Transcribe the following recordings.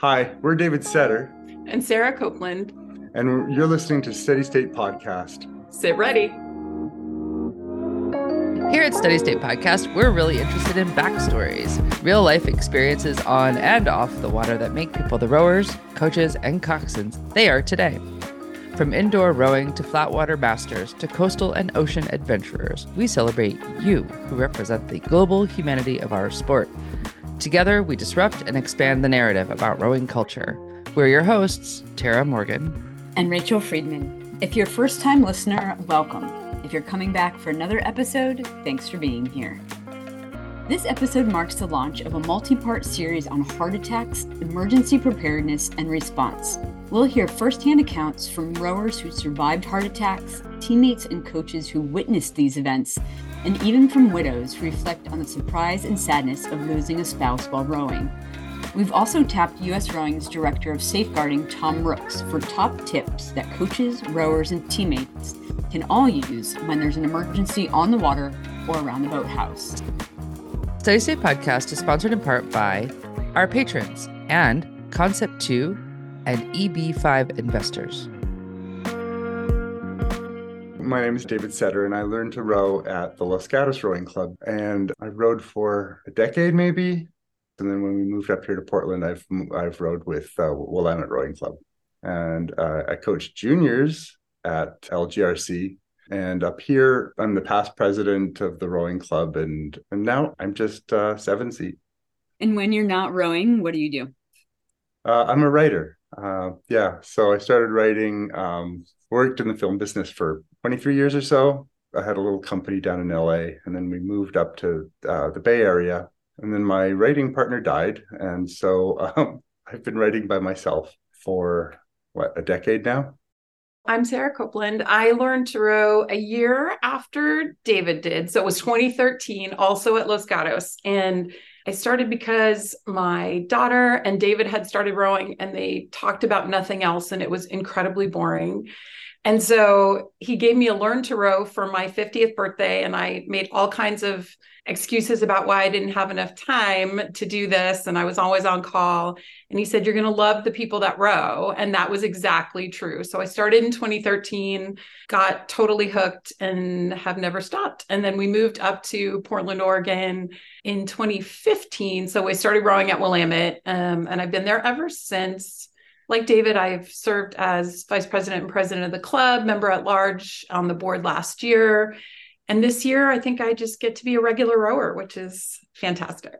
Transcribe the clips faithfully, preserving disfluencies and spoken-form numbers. Hi, we're David Setter and Sarah Copeland, and you're listening to Steady State Podcast. Sit ready. Here at Steady State Podcast, we're really interested in backstories, real life experiences on and off the water that make people the rowers, coaches, and coxswains they are today. From indoor rowing to flatwater masters to coastal and ocean adventurers, we celebrate you who represent the global humanity of our sport. Together, we disrupt and expand the narrative about rowing culture. We're your hosts, Tara Morgan and Rachel Friedman. If you're a first-time listener, welcome. If you're coming back for another episode, thanks for being here. This episode marks the launch of a multi-part series on heart attacks, emergency preparedness, and response. We'll hear firsthand accounts from rowers who survived heart attacks, teammates and coaches who witnessed these events, and even from widows who reflect on the surprise and sadness of losing a spouse while rowing. We've also tapped U S Rowing's Director of Safeguarding, Tom Rooks, for top tips that coaches, rowers, and teammates can all use when there's an emergency on the water or around the boathouse. Steady State Podcast is sponsored in part by our patrons and Concept two and E B five Investors. My name is David Setter, and I learned to row at the Los Gatos Rowing Club, and I rowed for a decade maybe. And then when we moved up here to Portland, I've I've rowed with uh, Willamette Rowing Club, and uh, I coached juniors at L G R C. And up here, I'm the past president of the rowing club, and, and now I'm just uh, seven seat. And when you're not rowing, what do you do? Uh, I'm a writer. Uh, yeah, so I started writing. Um, worked in the film business for twenty-three years or so. I had a little company down in L A, and then we moved up to uh, the Bay Area. And then my writing partner died. And so um, I've been writing by myself for, what, a decade now? I'm Sarah Copeland. I learned to row a year after David did. So it was twenty thirteen, also at Los Gatos. And I started because my daughter and David had started rowing, and they talked about nothing else. And it was incredibly boring. And so he gave me a learn to row for my fiftieth birthday. And I made all kinds of excuses about why I didn't have enough time to do this. And I was always on call. And he said, you're going to love the people that row. And that was exactly true. So I started in twenty thirteen, got totally hooked, and have never stopped. And then we moved up to Portland, Oregon in twenty fifteen. So we started rowing at Willamette. Um, and I've been there ever since. Like David, I've served as vice president and president of the club, member at large on the board last year. And this year, I think I just get to be a regular rower, which is fantastic.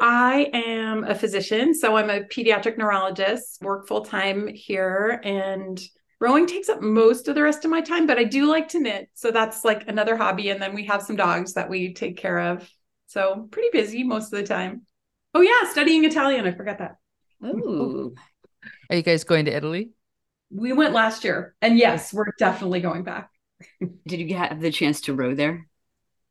I am a physician, so I'm a pediatric neurologist, work full-time here, and rowing takes up most of the rest of my time, but I do like to knit. So that's like another hobby. And then we have some dogs that we take care of. So pretty busy most of the time. Oh yeah, studying Italian. I forgot that. Ooh. Are you guys going to Italy? We went last year. And yes, we're definitely going back. Did you have the chance to row there?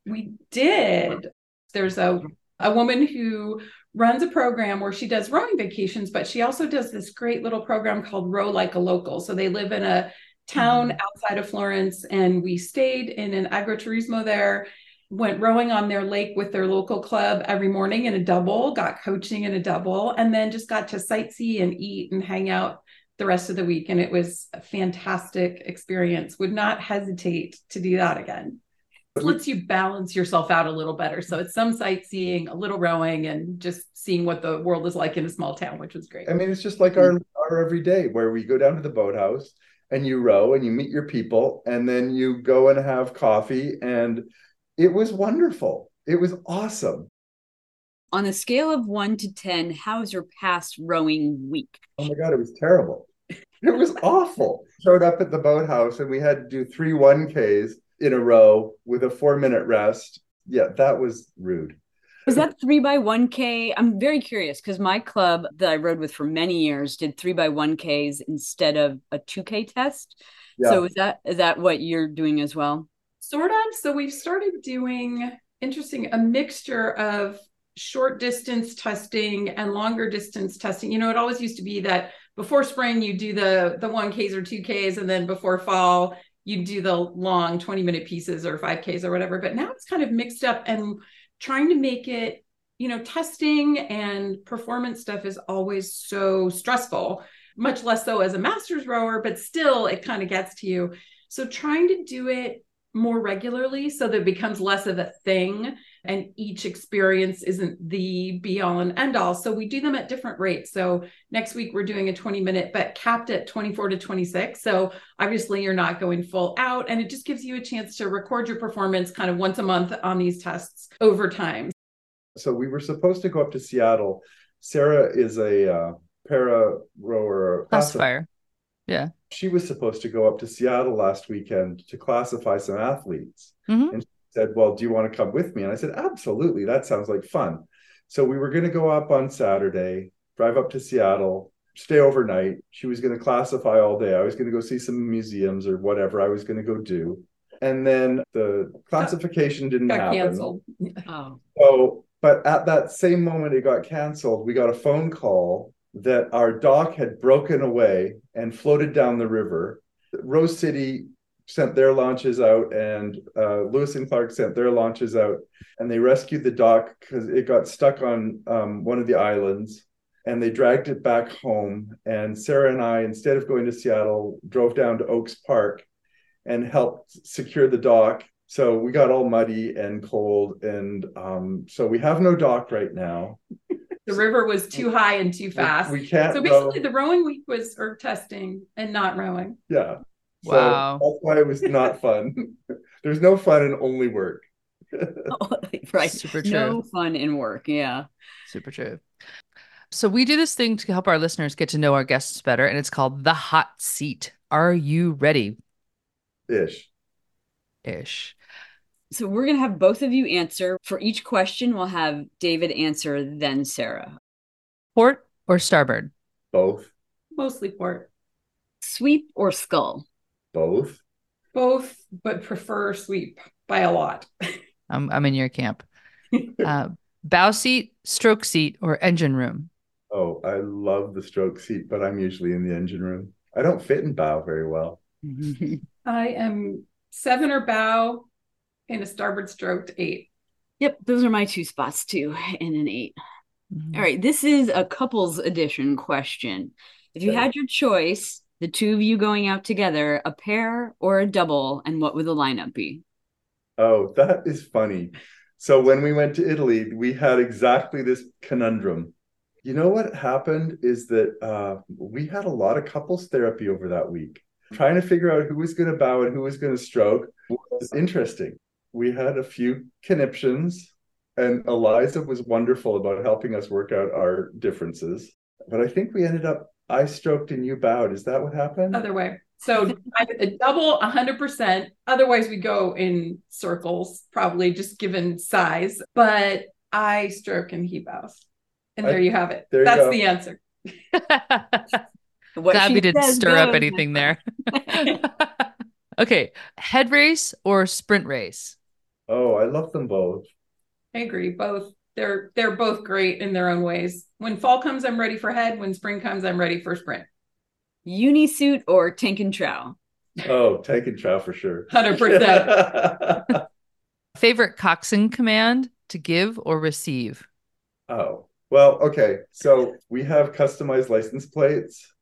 We did. There's a, a woman who runs a program where she does rowing vacations, but she also does this great little program called Row Like a Local. So they live in a town outside of Florence, and we stayed in an agriturismo there, went rowing on their lake with their local club every morning in a double, got coaching in a double, and then just got to sightsee and eat and hang out the rest of the week. And it was a fantastic experience. Would not hesitate to do that again. It lets you balance yourself out a little better. So it's some sightseeing, a little rowing, and just seeing what the world is like in a small town, which was great. I mean, it's just like our, our everyday where we go down to the boathouse and you row and you meet your people, and then you go and have coffee, and it was wonderful. It was awesome. On a scale of one to ten, how was your past rowing week? Oh my God, it was terrible. It was awful. Showed up at the boathouse and we had to do three one Ks in a row with a four minute rest. Yeah, that was rude. Was that three by one K? I'm very curious because my club that I rowed with for many years did three by one Ks instead of a two K test. Yeah. So is that is that what you're doing as well? Sort of. So we've started doing, interesting, a mixture of short distance testing and longer distance testing. You know, it always used to be that before spring, you do the the one Ks or two Ks, and then before fall, you do the long twenty minute pieces or five Ks or whatever. But now it's kind of mixed up and trying to make it you know, testing and performance stuff is always so stressful, much less so as a master's rower, but still it kind of gets to you. So trying to do it more regularly so that it becomes less of a thing and each experience isn't the be all and end all. So we do them at different rates. So next week we're doing a twenty minute, but capped at twenty-four to twenty-six. So obviously you're not going full out, and it just gives you a chance to record your performance kind of once a month on these tests over time. So we were supposed to go up to Seattle. Sarah is a uh, para rower. Classifier. Yeah. She was supposed to go up to Seattle last weekend to classify some athletes. Mm-hmm. And she said, well, do you want to come with me? And I said, absolutely. That sounds like fun. So we were going to go up on Saturday, drive up to Seattle, stay overnight. She was going to classify all day. I was going to go see some museums or whatever I was going to go do. And then the classification didn't got happen. Canceled. Oh. So, but at that same moment it got canceled, we got a phone call that our dock had broken away and floated down the river. Rose City sent their launches out, and uh, Lewis and Clark sent their launches out, and they rescued the dock because it got stuck on um, one of the islands, and they dragged it back home. And Sarah and I, instead of going to Seattle, drove down to Oaks Park and helped secure the dock. So we got all muddy and cold, and um, so we have no dock right now. The river was too high and too fast. We, we can't. So basically, row. The rowing week was herb testing and not rowing. Yeah. Wow. So that's why it was not fun. There's no fun and only work. Oh, right. Super true. No fun in work. Yeah. Super true. So we do this thing to help our listeners get to know our guests better, and it's called The Hot Seat. Are you ready? Ish. Ish. So we're going to have both of you answer. For each question, we'll have David answer, then Sarah. Port or starboard? Both. Mostly port. Sweep or scull? Both. Both, but prefer sweep by a lot. I'm I'm in your camp. Uh, bow seat, stroke seat, or engine room? Oh, I love the stroke seat, but I'm usually in the engine room. I don't fit in bow very well. I am seven or bow, and a starboard stroke to eight. Yep, those are my two spots, two and an eight. Mm-hmm. All right, this is a couples edition question. If you had your choice, the two of you going out together, a pair or a double, and what would the lineup be? Oh, that is funny. So when we went to Italy, we had exactly this conundrum. You know what happened is that uh, we had a lot of couples therapy over that week. Trying to figure out who was going to bow and who was going to stroke was interesting. We had a few conniptions, and Eliza was wonderful about helping us work out our differences. But I think we ended up, I stroked and you bowed. Is that what happened? Other way. So a double, one hundred percent. Otherwise, we go in circles, probably just given size. But I stroke and he bows. And there I, you have it. There That's you go. The answer. What Glad we didn't stir goes. Up anything there. Okay, head race or sprint race? Oh, I love them both. I agree, both. They're they're both great in their own ways. When fall comes, I'm ready for head. When spring comes, I'm ready for sprint. Unisuit or tank and trow? Oh, tank and trow for sure. one hundred percent. Favorite coxswain command to give or receive? Oh, well, okay. So we have customized license plates.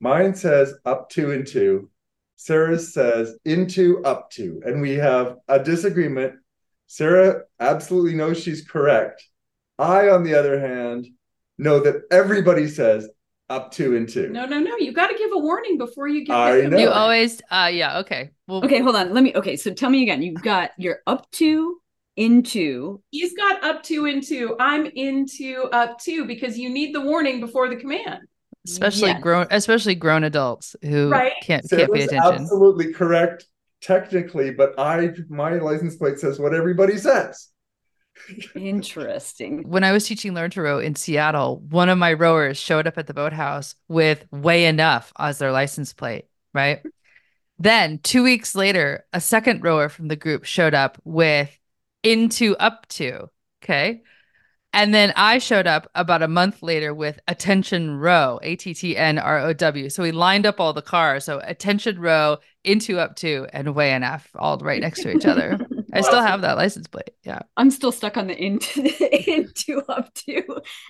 Mine says up to and two. Sarah's says into up to, and we have a disagreement. Sarah absolutely knows she's correct. I, on the other hand, know that everybody says up to and two. No, no, no. You got to give a warning before you get I know. You always, uh, yeah, okay. Well, okay, hold on. Let me, okay, so tell me again. You've got your up to, into. He's got up to, into. I'm into, up to, because you need the warning before the command. Especially yes. grown, especially grown adults who right. can't Sarah's can't pay attention. Absolutely correct, technically, but I my license plate says what everybody says. Interesting. When I was teaching Learn to Row in Seattle, one of my rowers showed up at the boathouse with "way enough" as their license plate. Right. Then two weeks later, a second rower from the group showed up with "into up to." Okay. And then I showed up about a month later with attention row, A T T N R O W. So we lined up all the cars. So attention row, into up to, and way enough all right next to each other. I still have that license plate. Yeah. I'm still stuck on the into into up to.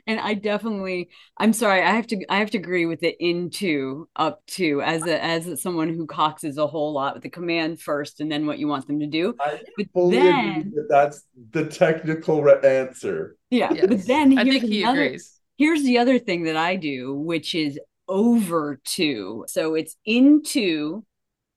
And I definitely, I'm sorry. I have to, I have to agree with the into up to as a, as someone who coxes a whole lot with the command first and then what you want them to do. I but believe then, that that's the technical answer. Yeah. Yes. But then I think he another, agrees. Here's the other thing that I do, which is over to. So it's into,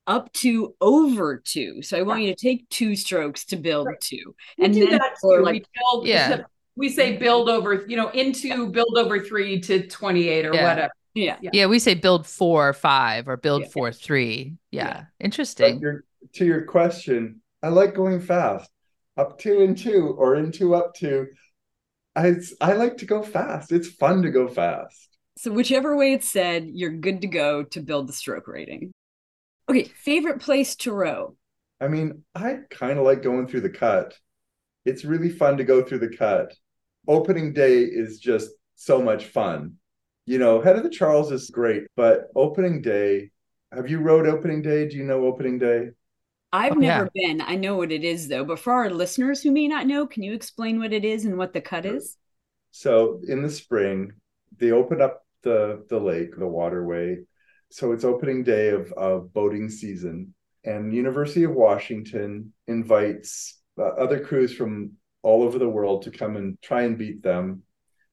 up to, over to. So I want you to take two strokes to build right. two. And we do then that too. Like, we, build, yeah. we say build over, you know, into yeah. build over three to twenty-eight or yeah. whatever. Yeah. yeah. Yeah. We say build four, five or build yeah. four, three. Yeah. yeah. Interesting. Your, to your question, I like going fast. Up to into or into up to. I, I like to go fast. It's fun to go fast. So whichever way it's said, you're good to go to build the stroke rating. Okay, favorite place to row? I mean, I kind of like going through the cut. It's really fun to go through the cut. Opening day is just so much fun. You know, Head of the Charles is great, but opening day, have you rowed opening day? Do you know opening day? I've oh, never yeah. been. I know what it is, though. But for our listeners who may not know, can you explain what it is and what the cut sure. is? So in the spring, they open up the, the lake, the waterway. So it's opening day of, of boating season, and University of Washington invites uh, other crews from all over the world to come and try and beat them.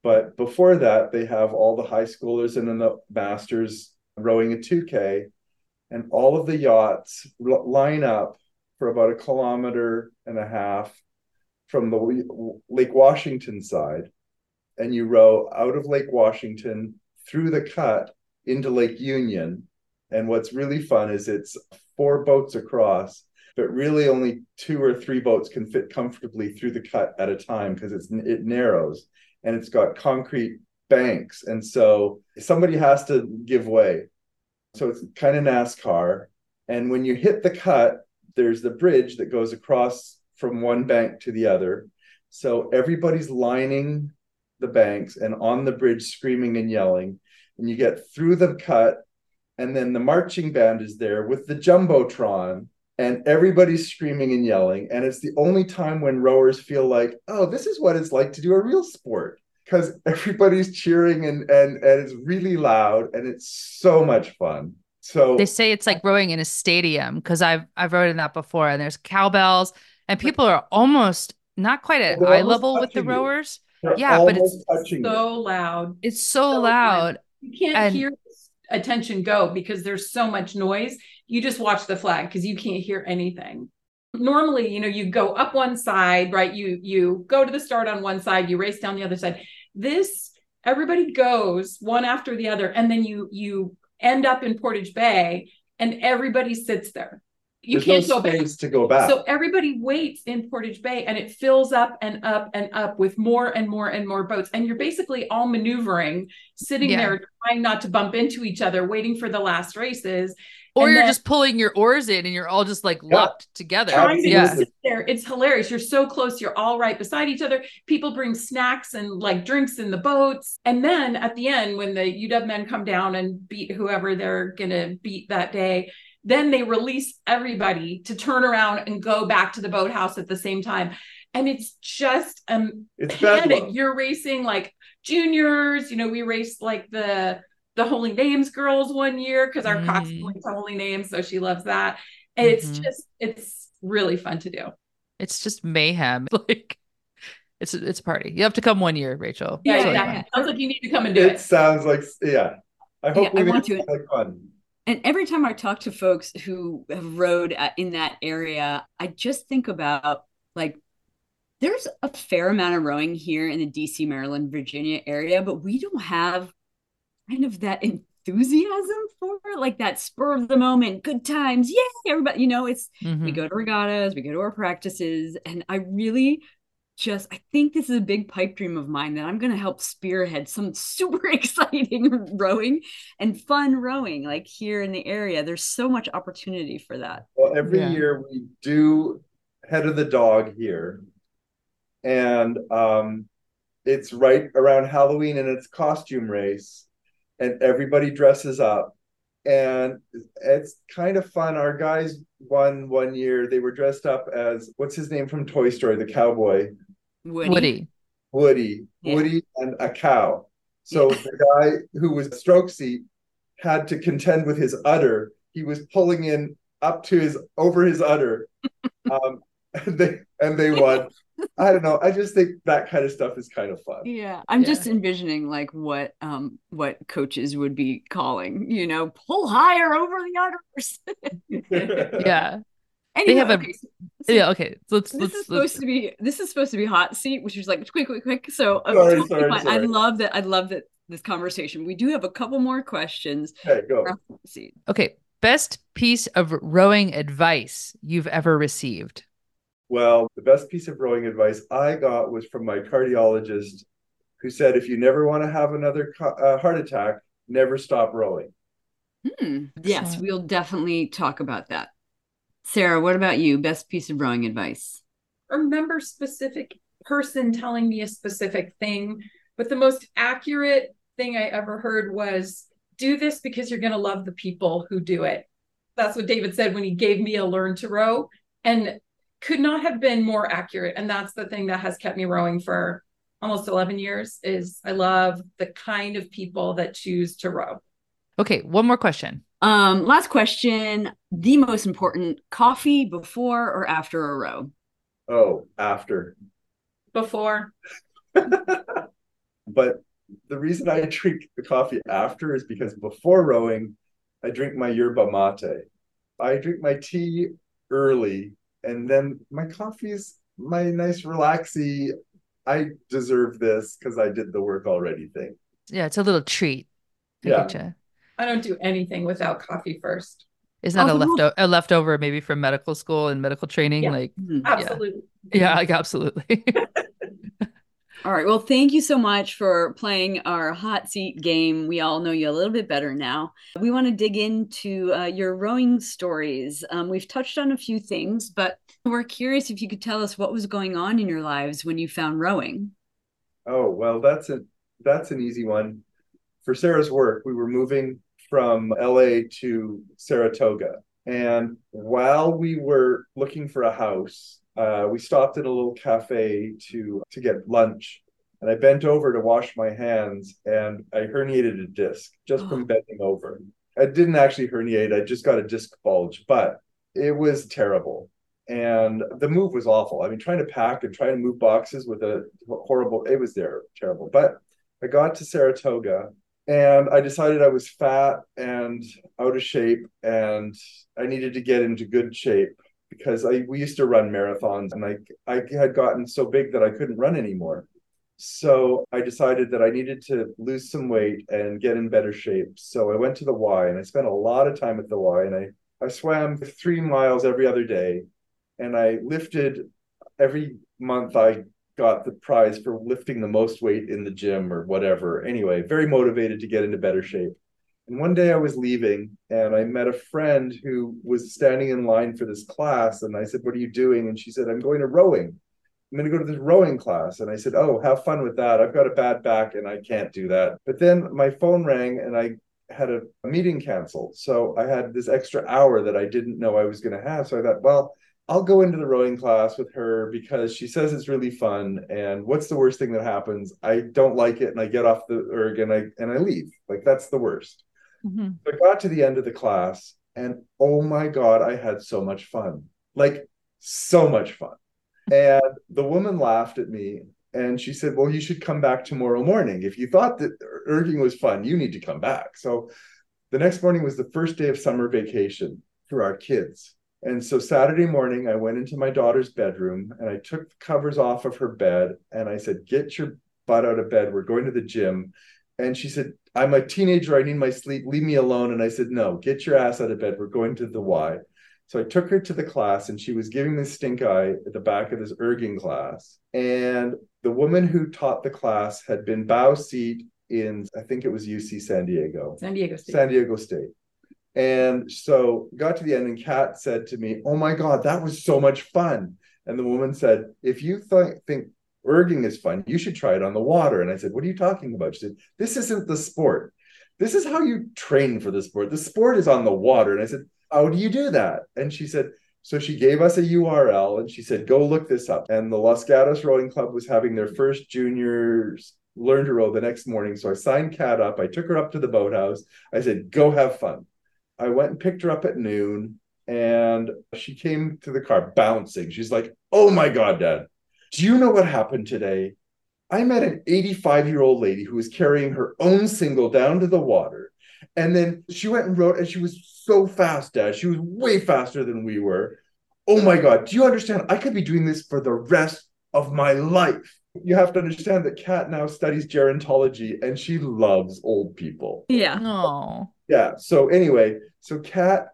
But before that, they have all the high schoolers and then the masters rowing a two K, and all of the yachts line up for about a kilometer and a half from the Lake Washington side. And you row out of Lake Washington through the cut into Lake Union. And what's really fun is it's four boats across, but really only two or three boats can fit comfortably through the cut at a time because it's it narrows and it's got concrete banks. And so somebody has to give way. So it's kind of NASCAR. And when you hit the cut, there's the bridge that goes across from one bank to the other. So everybody's lining the banks and on the bridge screaming and yelling. And you get through the cut, and then the marching band is there with the Jumbotron, and everybody's screaming and yelling. And it's the only time when rowers feel like, oh, this is what it's like to do a real sport, because everybody's cheering and, and, and it's really loud, and it's so much fun. So they say it's like rowing in a stadium, because I've, I've rowed in that before, and there's cowbells, and people are almost not quite at eye level with the rowers. Yeah, but it's so loud. It's so loud. You can't and, hear attention go because there's so much noise. You just watch the flag because you can't hear anything. Normally, you know, you go up one side, right? You you go to the start on one side, you race down the other side. This, everybody goes one after the other. And then you you end up in Portage Bay and everybody sits there. You there's can't no go space back. to go back. So everybody waits in Portage Bay, and it fills up and up and up with more and more and more boats. And you're basically all maneuvering, sitting yeah. there trying not to bump into each other, waiting for the last races. Or and you're then, just pulling your oars in, and you're all just like yeah. locked together. Trying to yeah. sit there. It's hilarious. You're so close. You're all right beside each other. People bring snacks and like drinks in the boats. And then at the end, when the U W men come down and beat whoever they're going to beat that day, then they release everybody to turn around and go back to the boathouse at the same time. And it's just a um, panic. You're racing like juniors. You know, we raced like the, the Holy Names girls one year because our mm. cox went to Holy Names. So she loves that. And mm-hmm. it's just, it's really fun to do. It's just mayhem. Like it's, it's a party. You have to come one year, Rachel. Yeah, yeah, yeah. Sounds like you need to come and do it. It sounds like, yeah. I hope yeah, we I want to. Like fun. And every time I talk to folks who have rowed in that area, I just think about like, there's a fair amount of rowing here in the D C, Maryland, Virginia area, but we don't have kind of that enthusiasm for like that spur of the moment, good times. Yay, everybody, you know, it's, mm-hmm. we go to regattas, we go to our practices. And I really just, I think this is a big pipe dream of mine that I'm going to help spearhead some super exciting rowing and fun rowing, like here in the area. There's so much opportunity for that. Well, every yeah. year we do Head of the Dog here, and um, it's right around Halloween, and it's costume race, and everybody dresses up, and it's kind of fun. Our guys one one year. They were dressed up as, what's his name from Toy Story, the cowboy? Woody. Woody. Woody, yeah. Woody and a cow. So yeah. The guy who was stroke seat had to contend with his udder. He was pulling in up to his, over his udder. Um, and they and they won. I don't know. I just think that kind of stuff is kind of fun. Yeah. I'm yeah. just envisioning like what um what coaches would be calling, you know, pull higher over the udders. Yeah. Anyway, they have a okay, so, yeah okay so let's, this let's, is supposed let's... to be this is supposed to be hot seat, which is like quick quick quick so sorry, sorry, sorry. I love that I love that this conversation. We do have a couple more questions. Okay, go. Okay, best piece of rowing advice you've ever received? Well, the best piece of rowing advice I got was from my cardiologist, who said if you never want to have another uh, heart attack, never stop rowing. Hmm. Yes, we'll definitely talk about that. Sarah, what about you? Best piece of rowing advice? I remember specific person telling me a specific thing, but the most accurate thing I ever heard was, do this because you're going to love the people who do it. That's what David said when he gave me a learn to row, and could not have been more accurate. And that's the thing that has kept me rowing for almost eleven years, is I love the kind of people that choose to row. Okay, one more question. Um, last question. The most important, coffee before or after a row? Oh, after. Before. But the reason I drink the coffee after is because before rowing, I drink my yerba mate. I drink my tea early, and then my coffee is my nice relaxy, I deserve this because I did the work already thing. Yeah, it's a little treat. I yeah. Getcha. I don't do anything without coffee first. Is that oh, a, lefto- a leftover maybe from medical school and medical training? Yeah, like absolutely. Yeah, yeah, like absolutely. All right. Well, thank you so much for playing our hot seat game. We all know you a little bit better now. We want to dig into uh, your rowing stories. Um, we've touched on a few things, but we're curious if you could tell us what was going on in your lives when you found rowing. Oh, well, that's a, that's an easy one. For Sarah's work, we were moving from L A to Saratoga. And while we were looking for a house, uh, we stopped at a little cafe to, to get lunch. And I bent over to wash my hands, and I herniated a disc just oh. from bending over. I didn't actually herniate. I just got a disc bulge, but it was terrible. And the move was awful. I mean, trying to pack and trying to move boxes with a horrible, it was there, terrible. But I got to Saratoga, and I decided I was fat and out of shape, and I needed to get into good shape because I we used to run marathons, and I, I had gotten so big that I couldn't run anymore. So I decided that I needed to lose some weight and get in better shape. So I went to the Y, and I spent a lot of time at the Y, and I, I swam three miles every other day, and I lifted every month. I got the prize for lifting the most weight in the gym or whatever. Anyway, very motivated to get into better shape. And one day I was leaving, and I met a friend who was standing in line for this class. And I said, what are you doing? And she said, I'm going to rowing. I'm going to go to this rowing class. And I said, oh, have fun with that. I've got a bad back and I can't do that. But then my phone rang, and I had a meeting canceled. So I had this extra hour that I didn't know I was going to have. So I thought, well, I'll go into the rowing class with her because she says it's really fun. And what's the worst thing that happens? I don't like it, and I get off the erg and I and I leave. Like, that's the worst. Mm-hmm. So I got to the end of the class, and oh my God, I had so much fun. Like, so much fun. And the woman laughed at me, and she said, well, you should come back tomorrow morning. If you thought that erging was fun, you need to come back. So the next morning was the first day of summer vacation for our kids. And so Saturday morning, I went into my daughter's bedroom, and I took the covers off of her bed, and I said, get your butt out of bed. We're going to the gym. And she said, I'm a teenager. I need my sleep. Leave me alone. And I said, no, get your ass out of bed. We're going to the Y. So I took her to the class, and she was giving this stink eye at the back of this erging class. And the woman who taught the class had been bow seat in, I think it was U C San Diego. San Diego State. San Diego State. And so got to the end, and Kat said to me, oh my God, that was so much fun. And the woman said, if you th- think erging is fun, you should try it on the water. And I said, what are you talking about? She said, this isn't the sport. this is how you train for the sport. The sport is on the water. And I said, how do you do that? And she said, so she gave us a U R L and she said, go look this up. And the Los Gatos Rowing Club was having their first juniors learn to row the next morning. So I signed Kat up. I took her up to the boathouse. I said, go have fun. I went and picked her up at noon and she came to the car bouncing. She's like, oh my God, Dad, do you know what happened today? I met an eighty-five-year-old lady who was carrying her own single down to the water. And then she went and rowed, and she was so fast, Dad. She was way faster than we were. Oh my God, do you understand? I could be doing this for the rest of my life. You have to understand that Kat now studies gerontology, and she loves old people. Yeah. Aww. Yeah. So anyway, so Kat,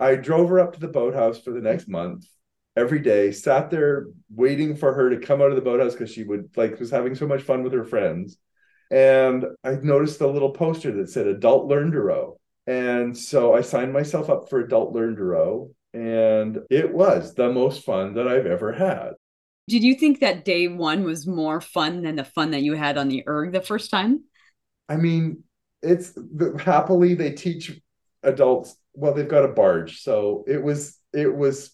I drove her up to the boathouse for the next month. Every day, sat there waiting for her to come out of the boathouse because she would like was having so much fun with her friends. And I noticed a little poster that said Adult Learn to Row. And so I signed myself up for Adult Learn to Row. And it was the most fun that I've ever had. Did you think that day one was more fun than the fun that you had on the erg the first time? I mean, it's happily they teach adults. Well, they've got a barge. So it was it was.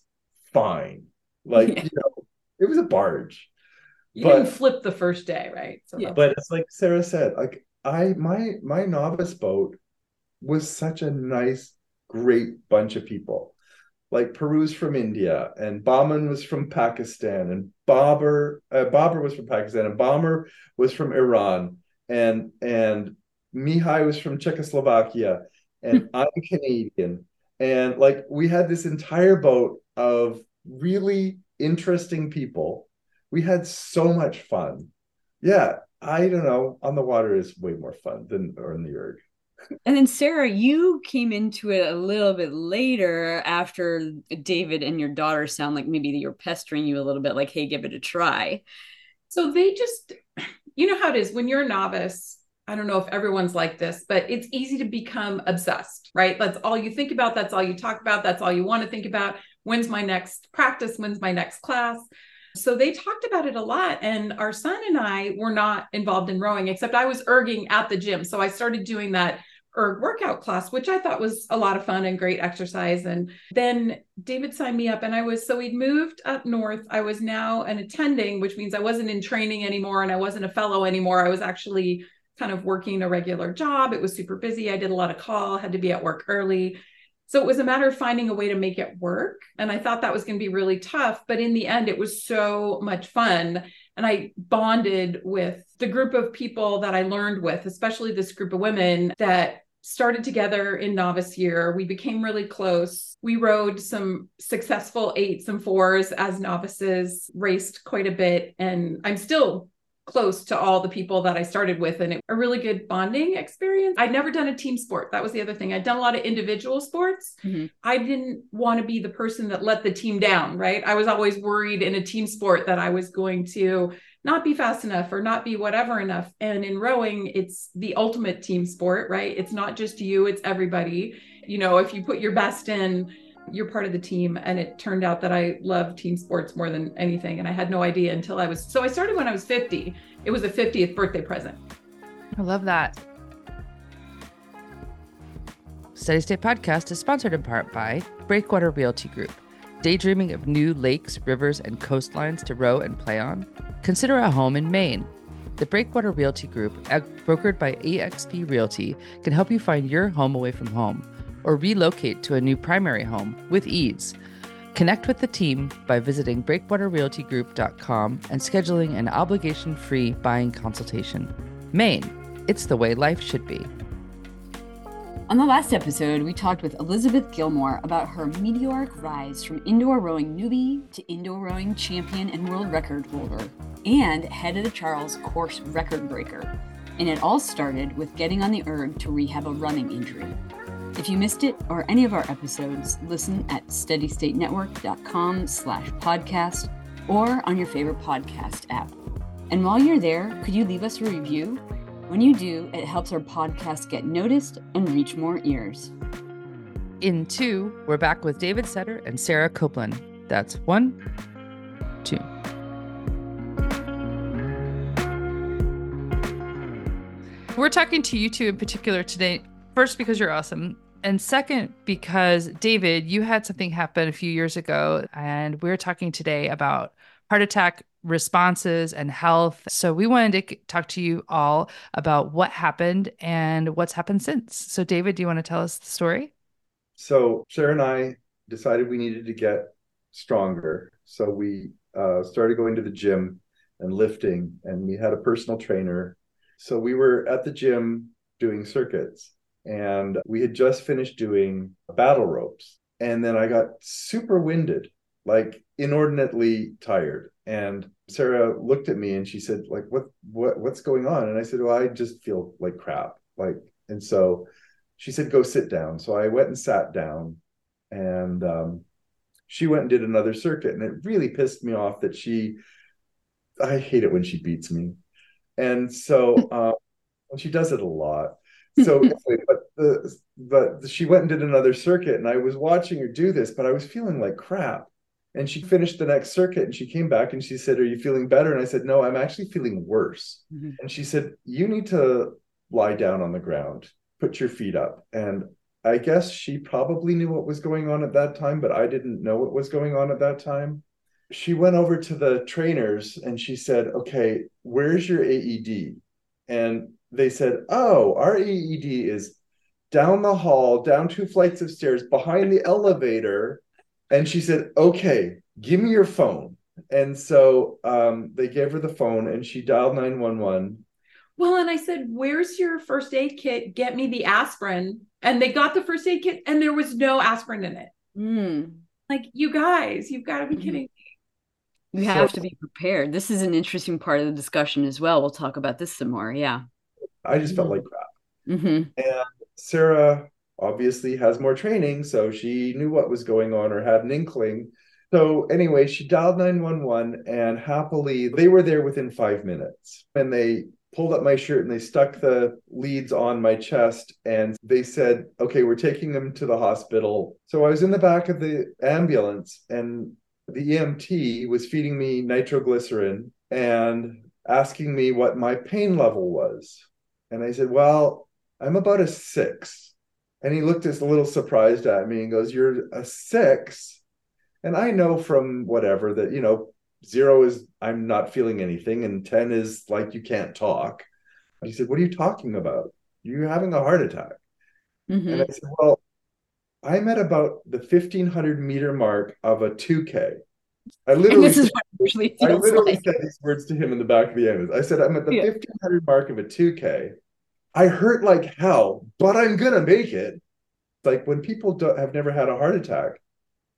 Fine. Like, yeah. you know, it was a barge. You but, didn't flip the first day, right? So yeah. But it's like Sarah said, like I my my novice boat was such a nice, great bunch of people. Like Peru's from India and Bahman was from Pakistan and Babur uh, Babur was from Pakistan and Bomber was from Iran and and Mihai was from Czechoslovakia and I'm Canadian. And like we had this entire boat of really interesting people. We had so much fun. Yeah, I don't know. On the water is way more fun than or in the erg. And then Sarah, you came into it a little bit later after David and your daughter sound like maybe you're pestering you a little bit like, hey, give it a try. So they just, you know how it is when you're a novice. I don't know if everyone's like this, but it's easy to become obsessed, right? That's all you think about. That's all you talk about. That's all you want to think about. When's my next practice? When's my next class? So they talked about it a lot. And our son and I were not involved in rowing, except I was erging at the gym. So I started doing that erg workout class, which I thought was a lot of fun and great exercise. And then David signed me up and I was, so we'd moved up north. I was now an attending, which means I wasn't in training anymore. And I wasn't a fellow anymore. I was actually kind of working a regular job. It was super busy. I did a lot of call, had to be at work early. So it was a matter of finding a way to make it work. And I thought that was going to be really tough, but in the end, it was so much fun. And I bonded with the group of people that I learned with, especially this group of women that started together in novice year. We became really close. We rowed some successful eights and fours as novices, raced quite a bit. And I'm still close to all the people that I started with, and it a really good bonding experience. I'd never done a team sport. That was the other thing. I'd done a lot of individual sports. Mm-hmm. I didn't want to be the person that let the team down, right? I was always worried in a team sport that I was going to not be fast enough or not be whatever enough. And in rowing, it's the ultimate team sport, right? It's not just you, it's everybody. You know, if you put your best in, you're part of the team. And it turned out that I love team sports more than anything. And I had no idea until I was, so I started when I was fifty. It was a fiftieth birthday present. I love that. Steady State Podcast is sponsored in part by Breakwater Realty Group. Daydreaming of new lakes, rivers, and coastlines to row and play on? Consider a home in Maine. The Breakwater Realty Group, brokered by A X P Realty, can help you find your home away from home, or relocate to a new primary home with ease. Connect with the team by visiting breakwater realty group dot com and scheduling an obligation-free buying consultation. Maine, it's the way life should be. On the last episode, we talked with Elizabeth Gilmore about her meteoric rise from indoor rowing newbie to indoor rowing champion and world record holder, and Head of the Charles course record breaker. And it all started with getting on the erg to rehab a running injury. If you missed it or any of our episodes, listen at steady state network dot com slash podcast or on your favorite podcast app. And while you're there, could you leave us a review? When you do, it helps our podcast get noticed and reach more ears. In two, we're back with David Setter and Sarah Copeland. That's one, two. we're talking to you two in particular today, first, because you're awesome. And second, because David, you had something happen a few years ago, and we're talking today about heart attack responses and health. So we wanted to talk to you all about what happened and what's happened since. So David, do you want to tell us the story? So Sarah and I decided we needed to get stronger. So we uh, started going to the gym and lifting, and we had a personal trainer. So we were at the gym doing circuits, and we had just finished doing battle ropes. And then I got super winded, like inordinately tired. And Sarah looked at me and she said, like, what, what, what's going on? And I said, well, I just feel like crap. Like, and so she said, go sit down. So I went and sat down, and um, she went and did another circuit. And it really pissed me off that she, I hate it when she beats me. And so um, well, she does it a lot. So, but the, but she went and did another circuit, and I was watching her do this, but I was feeling like crap. And she finished the next circuit, and she came back and she said, are you feeling better? And I said, no, I'm actually feeling worse. Mm-hmm. And she said, you need to lie down on the ground, put your feet up. And I guess she probably knew what was going on at that time, but I didn't know what was going on at that time. She went over to the trainers and she said, okay, where's your A E D? And they said, oh, our A E D is down the hall, down two flights of stairs, behind the elevator. And she said, okay, give me your phone. And so um, they gave her the phone, and she dialed nine one one. Well, and I said, where's your first aid kit? Get me the aspirin. And they got the first aid kit, and there was no aspirin in it. Mm. Like, you guys, you've got to be kidding me. We have so, to be prepared. This is an interesting part of the discussion as well. We'll talk about this some more. Yeah. I just felt like crap. Mm-hmm. And Sarah obviously has more training, so she knew what was going on or had an inkling. So anyway, she dialed nine one one, and happily, they were there within five minutes. And they pulled up my shirt and they stuck the leads on my chest, and they said, okay, we're taking them to the hospital. So I was in the back of the ambulance, and the E M T was feeding me nitroglycerin and asking me what my pain level was. And I said, well, I'm about a six. And he looked just a little surprised at me and goes, you're a six? And I know from whatever that, you know, zero is I'm not feeling anything, and ten is like you can't talk. And he said, what are you talking about? You're having a heart attack. Mm-hmm. And I said, well, I'm at about the fifteen hundred meter mark of a two K. I literally, said, I literally like. said these words to him in the back of the ambulance. I said, I'm at the yeah. fifteen hundred mark of a two K. I hurt like hell, but I'm going to make it. Like, when people don't, have never had a heart attack,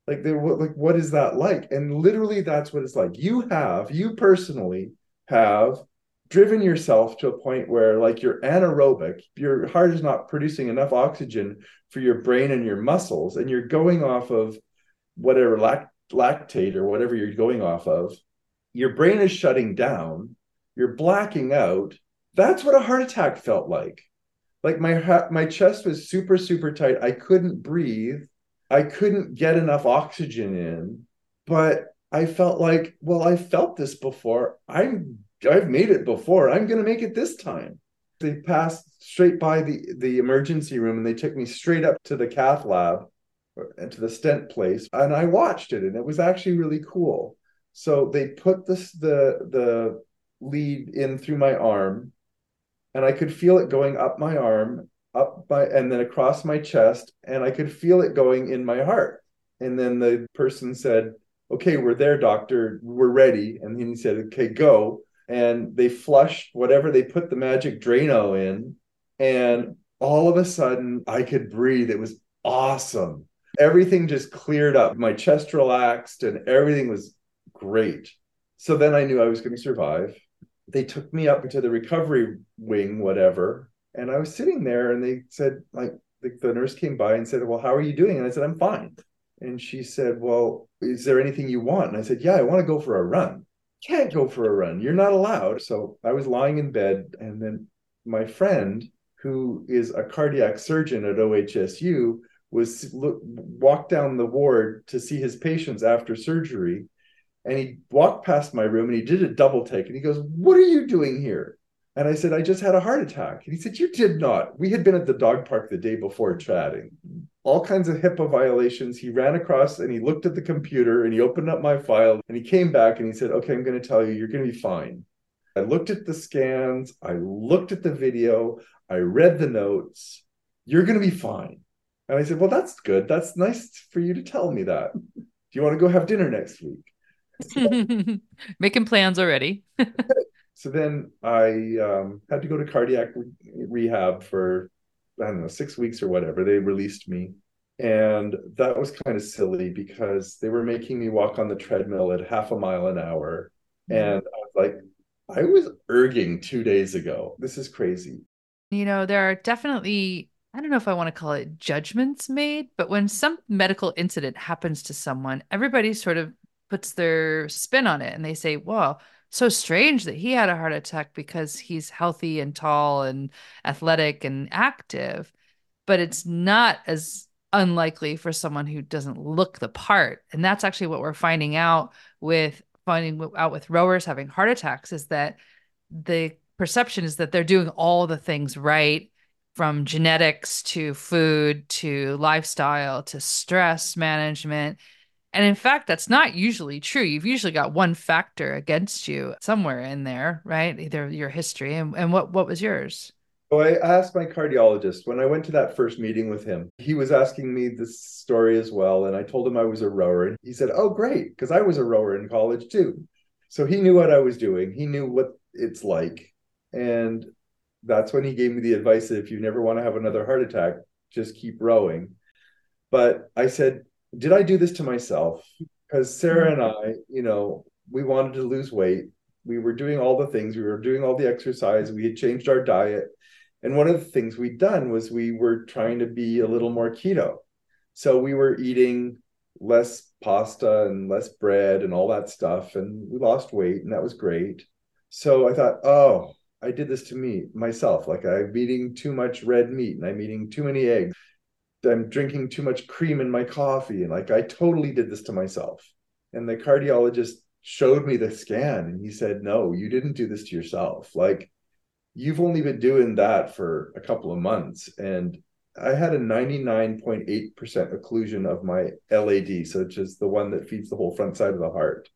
like, they were like, what is that like? And literally that's what it's like. You have, you personally have driven yourself to a point where, like, you're anaerobic, your heart is not producing enough oxygen for your brain and your muscles, and you're going off of whatever lact- lactate or whatever you're going off of. Your brain is shutting down, you're blacking out. That's what a heart attack felt like. Like, my ha- my chest was super, super tight. I couldn't breathe. I couldn't get enough oxygen in, but I felt like, well, I felt this before. I'm I've made it before. I'm going to make it this time. They passed straight by the, the emergency room, and they took me straight up to the cath lab and to the stent place. And I watched it, and it was actually really cool. So they put this, the, the lead in through my arm, and I could feel it going up my arm, up my, and then across my chest. And I could feel it going in my heart. And then the person said, okay, we're there, doctor. We're ready. And then he said, okay, go. And they flushed whatever, they put the magic Drano in, and all of a sudden I could breathe. It was awesome. Everything just cleared up. My chest relaxed and everything was great. So then I knew I was going to survive. They took me up into the recovery wing, whatever. And I was sitting there, and they said, like, the, the nurse came by and said, well, how are you doing? And I said, I'm fine. And she said, well, is there anything you want? And I said, yeah, I want to go for a run. Can't go for a run. You're not allowed. So I was lying in bed, and then my friend, who is a cardiac surgeon at O H S U, was look, walked down the ward to see his patients after surgery, and he walked past my room, and he did a double take, and he goes, "What are you doing here?" And I said, I just had a heart attack. And he said, you did not. We had been at the dog park the day before chatting. All kinds of HIPAA violations. He ran across and he looked at the computer and he opened up my file and he came back and he said, okay, I'm going to tell you, you're going to be fine. I looked at the scans. I looked at the video. I read the notes. You're going to be fine. And I said, well, that's good. That's nice for you to tell me that. Do you want to go have dinner next week? So, making plans already. So then I um, had to go to cardiac re- rehab for, I don't know, six weeks or whatever. They released me. And that was kind of silly because they were making me walk on the treadmill at half a mile an hour. Mm-hmm. And I was like, I was erging two days ago. This is crazy. You know, there are definitely, I don't know if I want to call it judgments made, but when some medical incident happens to someone, everybody sort of puts their spin on it and they say, wow, so strange that he had a heart attack because he's healthy and tall and athletic and active, but it's not as unlikely for someone who doesn't look the part. And that's actually what we're finding out with finding out with rowers having heart attacks, is that the perception is that they're doing all the things right, from genetics to food, to lifestyle, to stress management. And in fact, that's not usually true. You've usually got one factor against you somewhere in there, right? Either your history and, and what, what was yours? So I asked my cardiologist when I went to that first meeting with him, he was asking me this story as well. And I told him I was a rower. And he said, oh, great, because I was a rower in college too. So he knew what I was doing. He knew what it's like. And that's when he gave me the advice that if you never want to have another heart attack, just keep rowing. But I said, did I do this to myself? Because Sarah and I, you know, we wanted to lose weight. We were doing all the things. We were doing all the exercise. We had changed our diet. And one of the things we'd done was we were trying to be a little more keto. So we were eating less pasta and less bread and all that stuff. And we lost weight and that was great. So I thought, oh, I did this to me, myself. Like I'm eating too much red meat and I'm eating too many eggs. I'm drinking too much cream in my coffee. And like, I totally did this to myself. And the cardiologist showed me the scan and he said, no, you didn't do this to yourself. Like you've only been doing that for a couple of months. And I had a ninety-nine point eight percent occlusion of my L A D, so it's just the one that feeds the whole front side of the heart.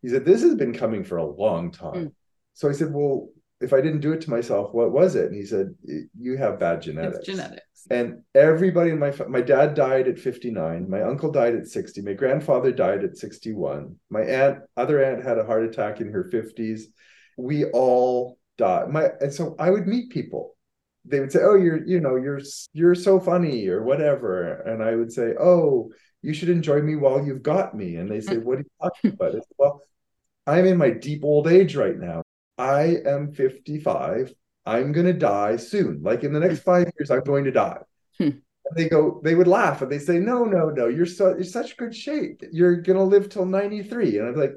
He said, this has been coming for a long time. Mm. So I said, well, if I didn't do it to myself, what was it? And he said, you have bad genetics. It's genetics. And everybody in my family, my dad died at fifty-nine. My uncle died at sixty. My grandfather died at sixty-one. My aunt, other aunt had a heart attack in her fifties. We all died. My, and so I would meet people. They would say, oh, you're, you know, you're, you're so funny or whatever. And I would say, oh, you should enjoy me while you've got me. And they say, what are you talking about? I said, well, I'm in my deep old age right now. I am fifty-five. I'm going to die soon. Like in the next five years, I'm going to die. Hmm. And they go, they would laugh and they say, no, no, no, you're so, you're such good shape. You're going to live till ninety-three. And I'm like,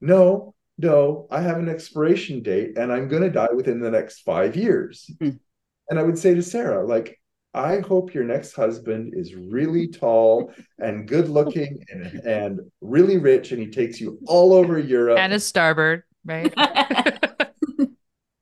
no, no, I have an expiration date and I'm going to die within the next five years. Hmm. And I would say to Sarah, like, I hope your next husband is really tall and good looking and, and really rich. And he takes you all over Europe. And a starboard, right?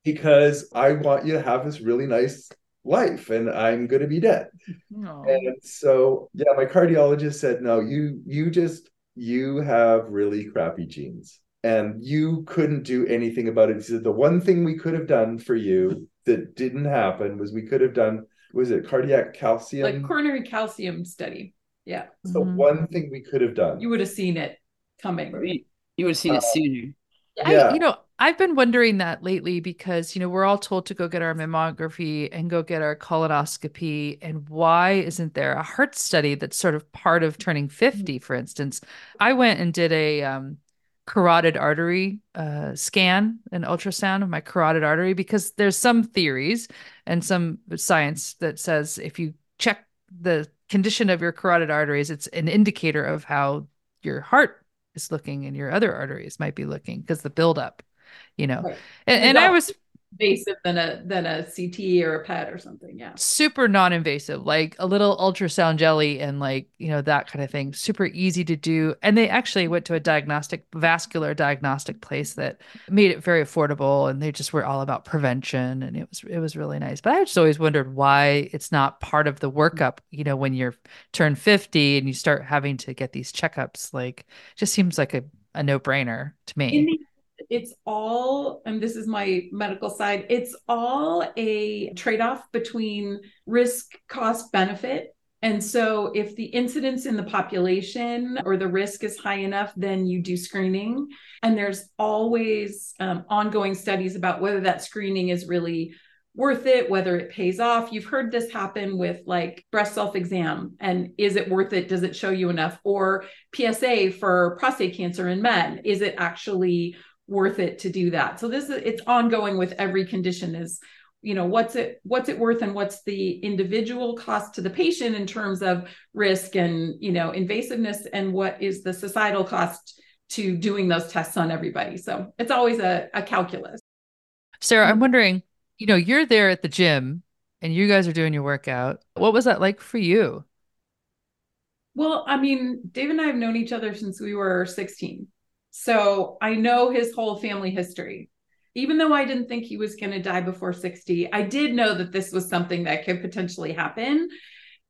Because I want you to have this really nice life and I'm going to be dead. Aww. And so, yeah, my cardiologist said, no, you, you just, you have really crappy genes and you couldn't do anything about it. He said, the one thing we could have done for you that didn't happen was we could have done, was it cardiac calcium? Like coronary calcium study. Yeah. The mm-hmm. one thing we could have done. You would have seen it coming. Right? You would have seen uh, it sooner. Yeah. I, you know, I've been wondering that lately because, you know, we're all told to go get our mammography and go get our colonoscopy. And why isn't there a heart study that's sort of part of turning fifty, for instance? I went and did a um, carotid artery uh, scan, an ultrasound of my carotid artery, because there's some theories and some science that says if you check the condition of your carotid arteries, it's an indicator of how your heart is looking and your other arteries might be looking because the buildup. You know, right. and, and I was invasive than a than a C T or a P E T or something. Yeah. Super non-invasive, like a little ultrasound jelly and like, you know, that kind of thing. Super easy to do. And they actually went to a diagnostic, vascular diagnostic place that made it very affordable. And they just were all about prevention. And it was, it was really nice. But I just always wondered why it's not part of the workup, you know, when you're turned fifty and you start having to get these checkups. Like, it just seems like a, a no-brainer to me. It's all, and this is my medical side, it's all a trade-off between risk, cost, benefit. And so if the incidence in the population or the risk is high enough, then you do screening. And there's always um, ongoing studies about whether that screening is really worth it, whether it pays off. You've heard this happen with like breast self-exam, and is it worth it? Does it show you enough? Or P S A for prostate cancer in men, is it actually worth it to do that? So this is, it's ongoing with every condition is, you know, what's it, what's it worth and what's the individual cost to the patient in terms of risk and, you know, invasiveness, and what is the societal cost to doing those tests on everybody. So it's always a, a calculus. Sarah, I'm wondering, you know, you're there at the gym and you guys are doing your workout. What was that like for you? Well, I mean, Dave and I have known each other since we were sixteen. So I know his whole family history. Even though I didn't think he was going to die before sixty, I did know that this was something that could potentially happen.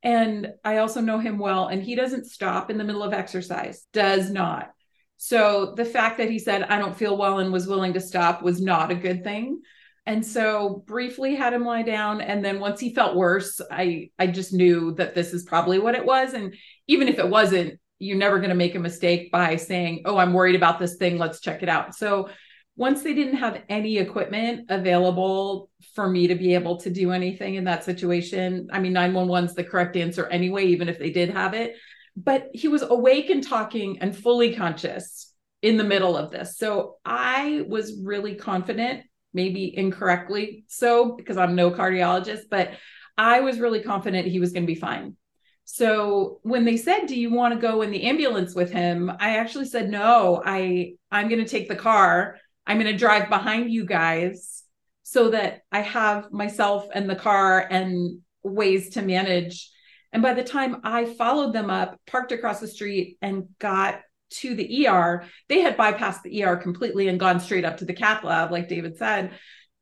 And I also know him well, and he doesn't stop in the middle of exercise, does not. So the fact that he said, I don't feel well, and was willing to stop was not a good thing. And so briefly had him lie down. And then once he felt worse, I, I just knew that this is probably what it was. And even if it wasn't, you're never going to make a mistake by saying, oh, I'm worried about this thing, let's check it out. So once they didn't have any equipment available for me to be able to do anything in that situation, I mean, nine one one is the correct answer anyway, even if they did have it. But he was awake and talking and fully conscious in the middle of this. So I was really confident, maybe incorrectly so, because I'm no cardiologist, but I was really confident he was going to be fine. So when they said, do you want to go in the ambulance with him? I actually said, no, I, I'm going to take the car. I'm going to drive behind you guys so that I have myself and the car and ways to manage. And by the time I followed them up, parked across the street and got to the E R, they had bypassed the E R completely and gone straight up to the cath lab, like David said.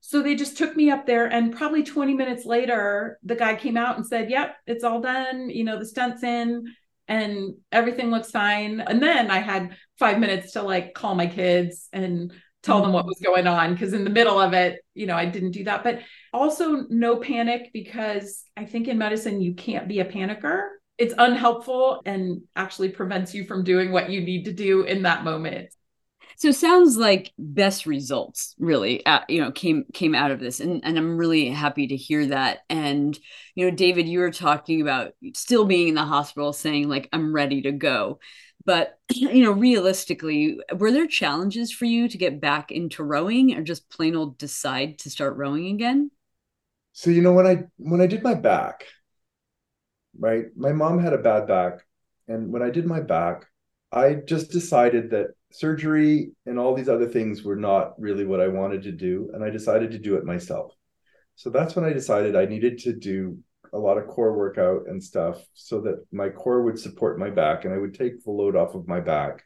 So they just took me up there, and probably twenty minutes later, the guy came out and said, yep, it's all done. You know, the stunt's in and everything looks fine. And then I had five minutes to like call my kids and tell them what was going on. Cause in the middle of it, you know, I didn't do that, but also no panic, because I think in medicine, you can't be a panicker. It's unhelpful and actually prevents you from doing what you need to do in that moment. So it sounds like best results really, uh, you know, came came out of this. And, and I'm really happy to hear that. And, you know, David, you were talking about still being in the hospital saying like, I'm ready to go. But, you know, realistically, were there challenges for you to get back into rowing, or just plain old decide to start rowing again? So, you know, when I when I did my back, right, my mom had a bad back. And when I did my back, I just decided that surgery and all these other things were not really what I wanted to do. And I decided to do it myself. So that's when I decided I needed to do a lot of core workout and stuff so that my core would support my back and I would take the load off of my back.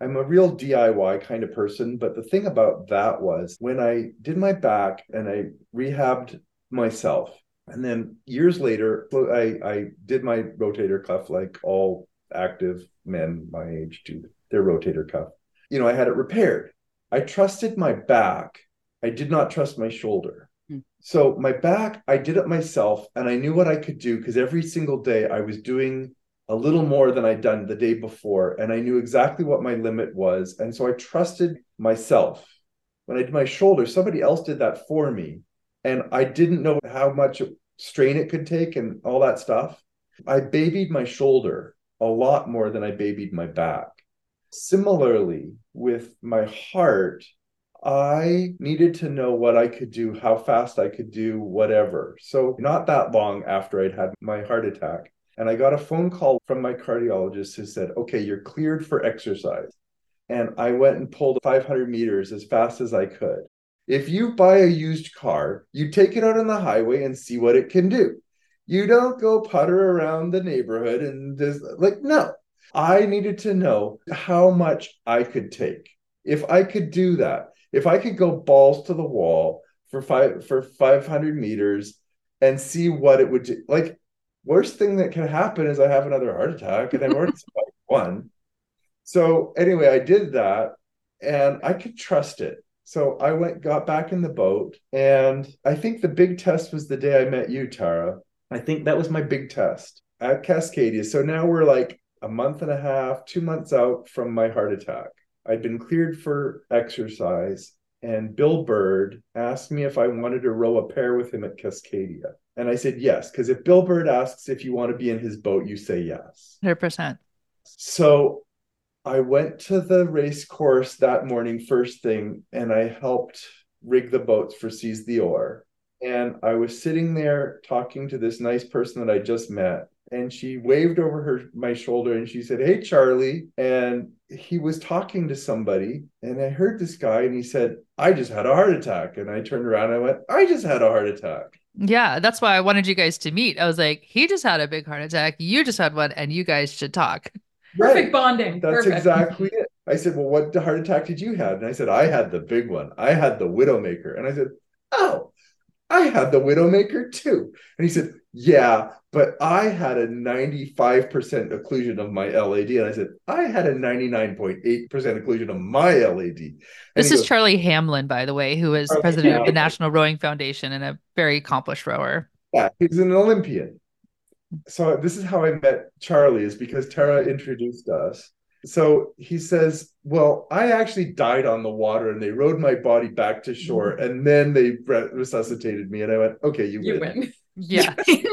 I'm a real D I Y kind of person. But the thing about that was when I did my back and I rehabbed myself, and then years later, I, I did my rotator cuff like all active men my age do their rotator cuff. You know, I had it repaired. I trusted my back. I did not trust my shoulder. Mm. So my back, I did it myself, and I knew what I could do because every single day I was doing a little more than I'd done the day before, and I knew exactly what my limit was. And so I trusted myself. When I did my shoulder, somebody else did that for me, and I didn't know how much strain it could take and all that stuff. I babied my shoulder a lot more than I babied my back. Similarly, with my heart, I needed to know what I could do, how fast I could do, whatever. So not that long after I'd had my heart attack, and I got a phone call from my cardiologist who said, okay, you're cleared for exercise. And I went and pulled five hundred meters as fast as I could. If you buy a used car, you take it out on the highway and see what it can do. You don't go putter around the neighborhood and just like, no, I needed to know how much I could take. If I could do that, if I could go balls to the wall for five, for five hundred meters and see what it would do. Like, worst thing that can happen is I have another heart attack, and I've already survived one. So anyway, I did that and I could trust it. So I went, got back in the boat, and I think the big test was the day I met you, Tara. I think that was my big test at Cascadia. So now we're like a month and a half, two months out from my heart attack. I'd been cleared for exercise, and Bill Byrd asked me if I wanted to row a pair with him at Cascadia. And I said yes, because if Bill Byrd asks if you want to be in his boat, you say yes. one hundred percent. So I went to the race course that morning first thing, and I helped rig the boats for Seize the Oar. And I was sitting there talking to this nice person that I just met, and she waved over her my shoulder and she said, "Hey, Charlie." And he was talking to somebody, and I heard this guy, and he said, "I just had a heart attack." And I turned around and I went, "I just had a heart attack." Yeah, that's why I wanted you guys to meet. I was like, he just had a big heart attack. You just had one, and you guys should talk. Perfect right. Bonding. That's Perfect. Exactly it. I said, "Well, what heart attack did you have?" And I said, "I had the big one. I had the Widowmaker." And I said, "Oh, I had the Widowmaker too." And he said, "Yeah, but I had a ninety-five percent occlusion of my L A D. And I said, "I had a ninety-nine point eight percent occlusion of my L A D. This is goes, Charlie Hamlin, by the way, who is oh, president yeah. of the National Rowing Foundation and a very accomplished rower. Yeah, he's an Olympian. So this is how I met Charlie, is because Tara introduced us. So he says, "Well, I actually died on the water, and they rowed my body back to shore, and then they resuscitated me." And I went, "Okay, you, you win. win." Yeah. Okay,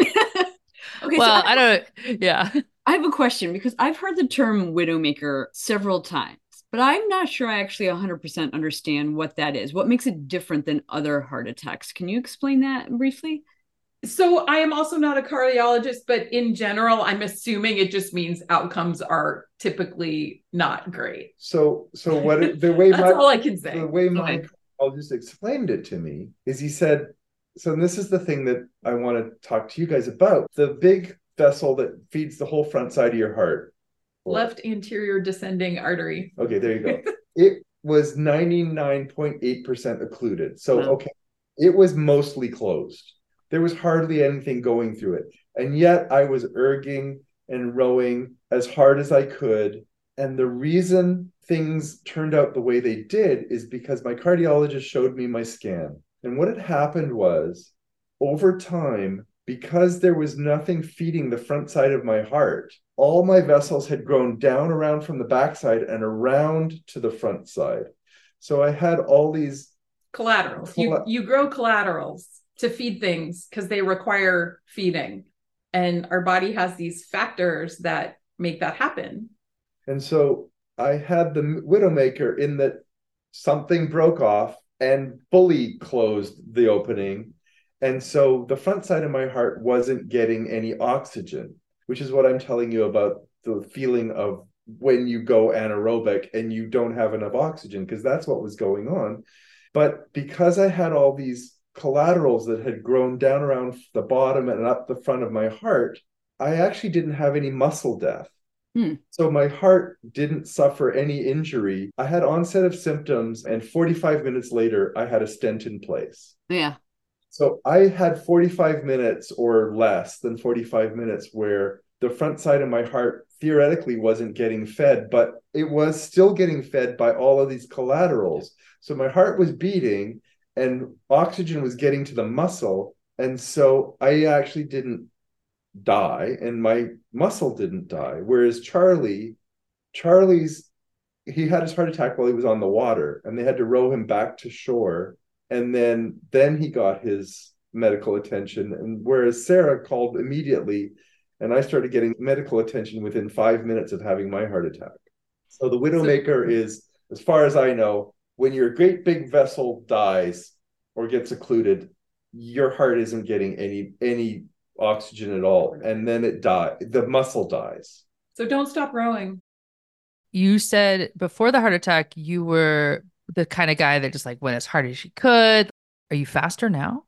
well, so I, I don't. Yeah. I have a question, because I've heard the term Widowmaker several times, but I'm not sure I actually one hundred percent understand what that is. What makes it different than other heart attacks? Can you explain that briefly? So I am also not a cardiologist, but in general, I'm assuming it just means outcomes are typically not great. So, so what it, the way that's my, all I can say. The way my okay. cardiologist explained it to me is he said, so this is the thing that I want to talk to you guys about. The big vessel that feeds the whole front side of your heart, left anterior descending artery. Okay, there you go. It was ninety-nine point eight percent occluded. So wow. okay, it was mostly closed. There was hardly anything going through it. And yet I was erging and rowing as hard as I could. And the reason things turned out the way they did is because my cardiologist showed me my scan. And what had happened was, over time, because there was nothing feeding the front side of my heart, all my vessels had grown down around from the backside and around to the front side. So I had all these collaterals. Colla- you, you grow collaterals to feed things because they require feeding, and our body has these factors that make that happen. And so I had the Widowmaker in that something broke off and fully closed the opening. And so the front side of my heart wasn't getting any oxygen, which is what I'm telling you about the feeling of when you go anaerobic and you don't have enough oxygen, because that's what was going on. But because I had all these collaterals that had grown down around the bottom and up the front of my heart, I actually didn't have any muscle death. Hmm. So my heart didn't suffer any injury. I had onset of symptoms, and forty-five minutes later, I had a stent in place. Yeah. So I had forty-five minutes or less than forty-five minutes where the front side of my heart theoretically wasn't getting fed, but it was still getting fed by all of these collaterals. So my heart was beating, and oxygen was getting to the muscle. And so I actually didn't die, and my muscle didn't die. Whereas Charlie, Charlie's, he had his heart attack while he was on the water, and they had to row him back to shore. And then, then he got his medical attention. And whereas Sarah called immediately, and I started getting medical attention within five minutes of having my heart attack. So the Widowmaker so- is, as far as I know, when your great big vessel dies or gets occluded, your heart isn't getting any any oxygen at all. And then it dies. The muscle dies. So don't stop rowing. You said before the heart attack, you were the kind of guy that just like went as hard as she could. Are you faster now?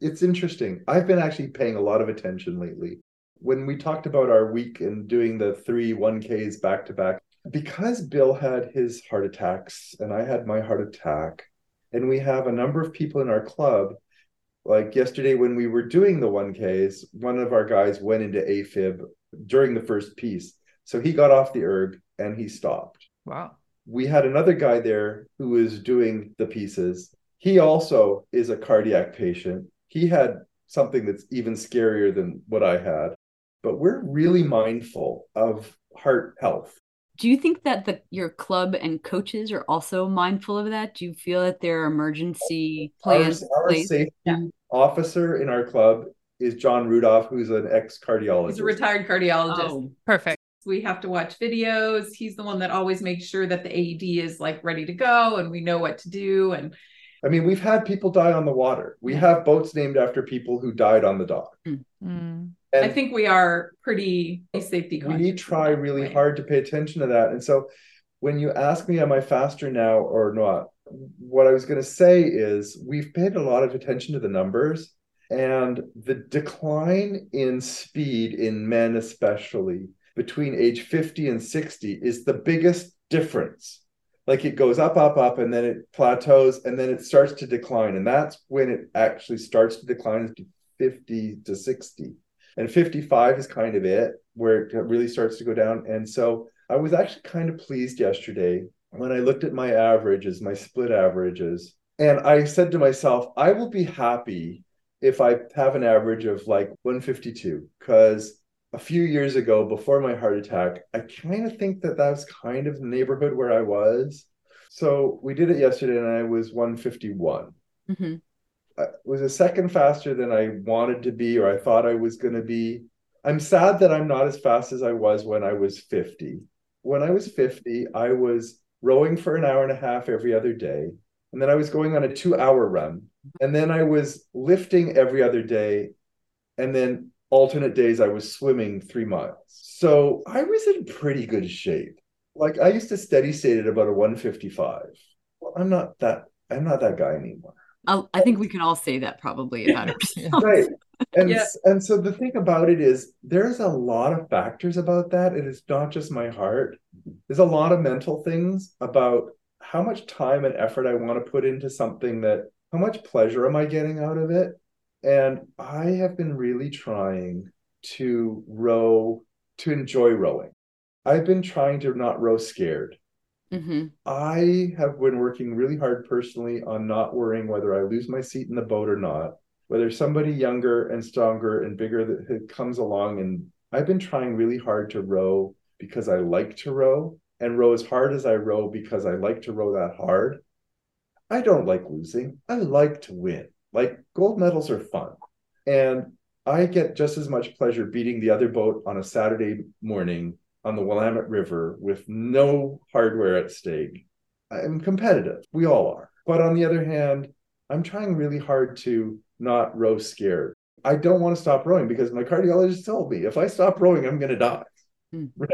It's interesting. I've been actually paying a lot of attention lately. When we talked about our week and doing the three one Ks back to back, because Bill had his heart attacks and I had my heart attack, and we have a number of people in our club, like yesterday when we were doing the one Ks, one of our guys went into AFib during the first piece. So he got off the erg and he stopped. Wow. We had another guy there who was doing the pieces. He also is a cardiac patient. He had something that's even scarier than what I had. But we're really mindful of heart health. Do you think that the, your club and coaches are also mindful of that? Do you feel that there are emergency plans? Our, our safety yeah. officer in our club is John Rudolph, who's an ex-cardiologist. He's a retired cardiologist. Oh, perfect. We have to watch videos. He's the one that always makes sure that the A E D is like ready to go and we know what to do. And I mean, we've had people die on the water. We have boats named after people who died on the dock. Mm-hmm. And I think we are pretty safety conscious. We try really way. hard to pay attention to that. And so when you ask me, am I faster now or not? What I was going to say is we've paid a lot of attention to the numbers and the decline in speed in men, especially between age fifty and sixty, is the biggest difference. Like it goes up, up, up, and then it plateaus and then it starts to decline. And that's when it actually starts to decline to fifty to sixty. And fifty-five is kind of it, where it really starts to go down. And so I was actually kind of pleased yesterday when I looked at my averages, my split averages. And I said to myself, I will be happy if I have an average of like one fifty-two. Because a few years ago, before my heart attack, I kind of think that that was kind of the neighborhood where I was. So we did it yesterday and I was one fifty-one. Mm-hmm. It was a second faster than I wanted to be or I thought I was going to be. I'm sad that I'm not as fast as I was when I was fifty. When I was fifty, I was rowing for an hour and a half every other day. And then I was going on a two-hour run. And then I was lifting every other day. And then alternate days, I was swimming three miles. So I was in pretty good shape. Like I used to steady state at about a one fifty-five. Well, I'm not that, I'm not that guy anymore. I'll, I think we can all say that probably about ourselves. Right. And, yeah. and so the thing about it is there's a lot of factors about that. And it's not just my heart. There's a lot of mental things about how much time and effort I want to put into something, that how much pleasure am I getting out of it? And I have been really trying to row, to enjoy rowing. I've been trying to not row scared. Mm-hmm. I have been working really hard personally on not worrying whether I lose my seat in the boat or not, whether somebody younger and stronger and bigger that comes along. And I've been trying really hard to row because I like to row, and row as hard as I row because I like to row that hard. I don't like losing. I like to win. Like gold medals are fun. And I get just as much pleasure beating the other boat on a Saturday morning on the Willamette River with no hardware at stake. I'm competitive. We all are. But on the other hand, I'm trying really hard to not row scared. I don't want to stop rowing because my cardiologist told me if I stop rowing, I'm going to die. Mm. Right?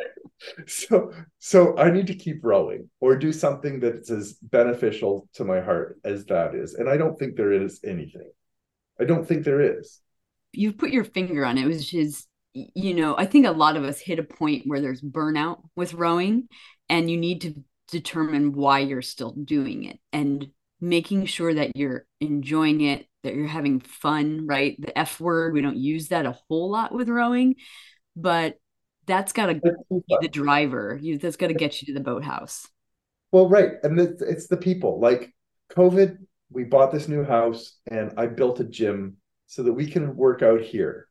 So, so I need to keep rowing or do something that's as beneficial to my heart as that is. And I don't think there is anything. I don't think there is. You've put your finger on it, which is, you know, I think a lot of us hit a point where there's burnout with rowing and you need to determine why you're still doing it and making sure that you're enjoying it, that you're having fun, right? The F word, we don't use that a whole lot with rowing, but that's got to be the driver. You, that's got to get you to the boathouse. Well, right. And it's the people. Like COVID, we bought this new house and I built a gym so that we can work out here.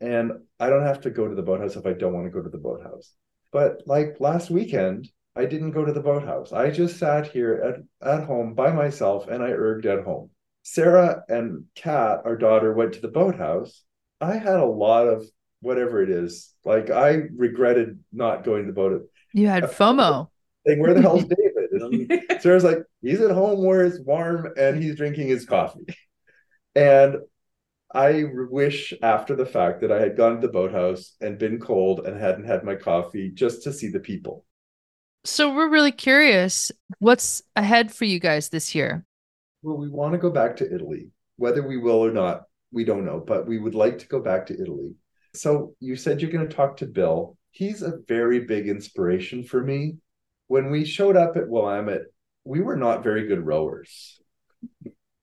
And I don't have to go to the boathouse if I don't want to go to the boathouse. But like last weekend, I didn't go to the boathouse. I just sat here at, at home by myself and I erged at home. Sarah and Kat, our daughter, went to the boathouse. I had a lot of whatever it is. Like I regretted not going to the boathouse. You had FOMO. Like, where the hell's David? And Sarah's like, he's at home where it's warm and he's drinking his coffee. And I wish after the fact that I had gone to the boathouse and been cold and hadn't had my coffee just to see the people. So we're really curious, what's ahead for you guys this year? Well, we want to go back to Italy. Whether we will or not, we don't know, but we would like to go back to Italy. So you said you're going to talk to Bill. He's a very big inspiration for me. When we showed up at Willamette, we were not very good rowers.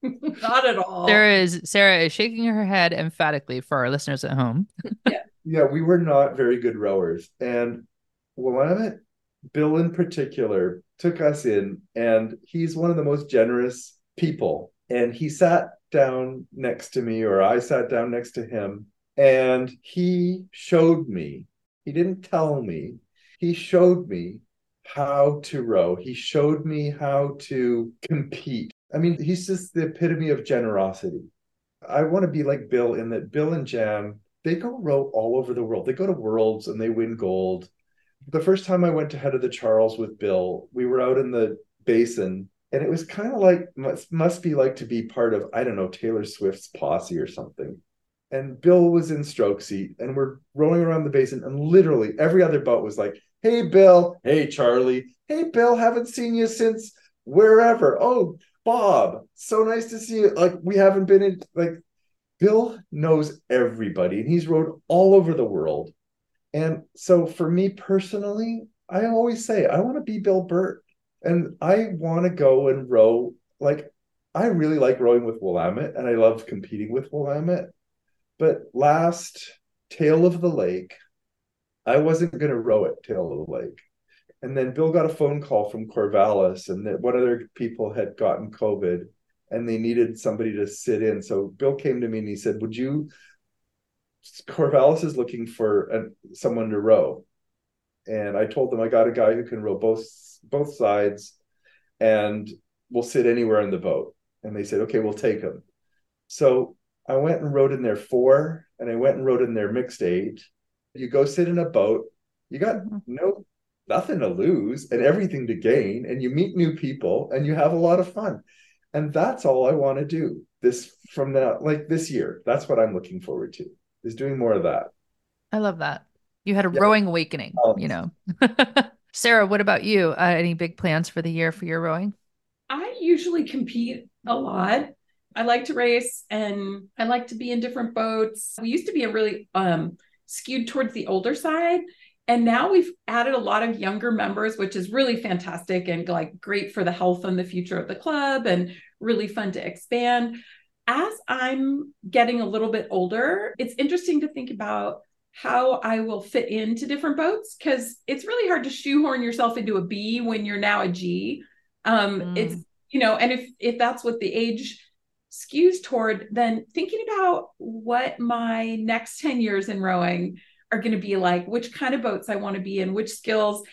Not at all. Sarah is, Sarah is shaking her head emphatically for our listeners at home. Yeah. Yeah, we were not very good rowers. And Willamette, Bill in particular, took us in, and he's one of the most generous people. And he sat down next to me, or I sat down next to him, and he showed me. He didn't tell me. He showed me how to row. He showed me how to compete. I mean, he's just the epitome of generosity. I want to be like Bill in that Bill and Jam, they go row all over the world. They go to worlds and they win gold. The first time I went to Head of the Charles with Bill, we were out in the basin, and it was kind of like, must, must be like to be part of, I don't know, Taylor Swift's posse or something. And Bill was in stroke seat, and we're rowing around the basin, and literally every other boat was like, hey, Bill. Hey, Charlie. Hey, Bill, haven't seen you since wherever. Oh, Bob, so nice to see you. Like, we haven't been in, like, Bill knows everybody, and he's rowed all over the world. And so for me personally, I always say, I want to be Bill Byrd, and I want to go and row. Like, I really like rowing with Willamette, and I love competing with Willamette. But last Tail of the Lake, I wasn't going to row at Tail of the Lake. And then Bill got a phone call from Corvallis, and that one of their people had gotten COVID and they needed somebody to sit in. So Bill came to me and he said, would you, Corvallis is looking for a, someone to row. And I told them, I got a guy who can row both, both sides and will sit anywhere in the boat. And they said, okay, we'll take him. So I went and rowed in their four, and I went and rowed in their mixed eight. You go sit in a boat, you got no nothing to lose and everything to gain, and you meet new people and you have a lot of fun. And that's all I want to do this from now, like this year. That's what I'm looking forward to, is doing more of that. I love that. You had a yeah. rowing awakening, um, you know. Sarah, what about you? Uh, any big plans for the year for your rowing? I usually compete a lot. I like to race, and I like to be in different boats. We used to be a really um, skewed towards the older side, and now we've added a lot of younger members, which is really fantastic and like great for the health and the future of the club, and really fun to expand. As I'm getting a little bit older, it's interesting to think about how I will fit into different boats, because it's really hard to shoehorn yourself into a B when you're now a G. Um, mm. It's, you know, and if if that's what the age skews toward, then thinking about what my next ten years in rowing are going to be like, which kind of boats I want to be in, which skills.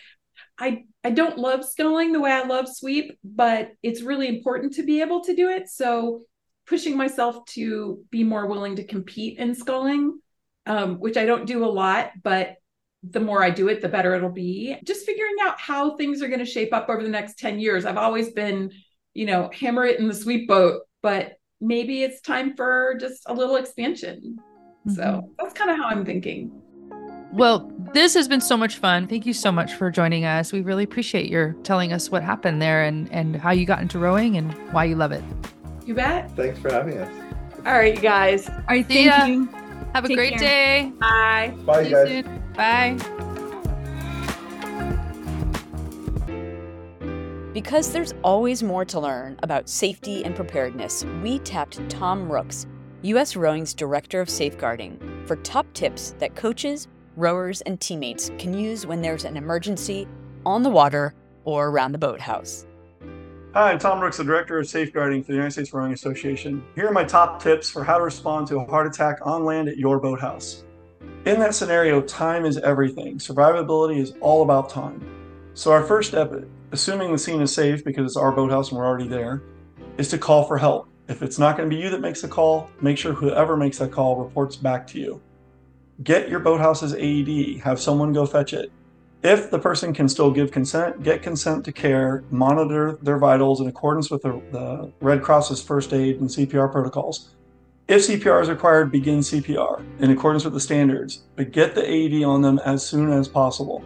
I, I don't love sculling the way I love sweep, but it's really important to be able to do it. So pushing myself to be more willing to compete in sculling, um, which I don't do a lot, but the more I do it, the better it'll be. Just figuring out how things are going to shape up over the next ten years. I've always been, you know, hammer it in the sweep boat, but maybe it's time for just a little expansion. Mm-hmm. So that's kind of how I'm thinking. Well, this has been so much fun. Thank you so much for joining us. We really appreciate your telling us what happened there, and, and how you got into rowing and why you love it. You bet. Thanks for having us. All right, you guys. All right, thank ya. you. Have a Take great care. day. Bye. Bye, See you guys. Soon. Bye. Because there's always more to learn about safety and preparedness, we tapped Tom Rooks, U S Rowing's Director of Safeguarding, for top tips that coaches, rowers, and teammates can use when there's an emergency on the water or around the boathouse. Hi, I'm Tom Rooks, the Director of Safeguarding for the United States Rowing Association. Here are my top tips for how to respond to a heart attack on land at your boathouse. In that scenario, time is everything. Survivability is all about time. So our first step, assuming the scene is safe because it's our boathouse and we're already there, is to call for help. If it's not going to be you that makes the call, make sure whoever makes that call reports back to you. Get your boathouse's A E D, have someone go fetch it. If the person can still give consent, get consent to care, monitor their vitals in accordance with the, the Red Cross's first aid and C P R protocols. If C P R is required, begin C P R in accordance with the standards, but get the A E D on them as soon as possible.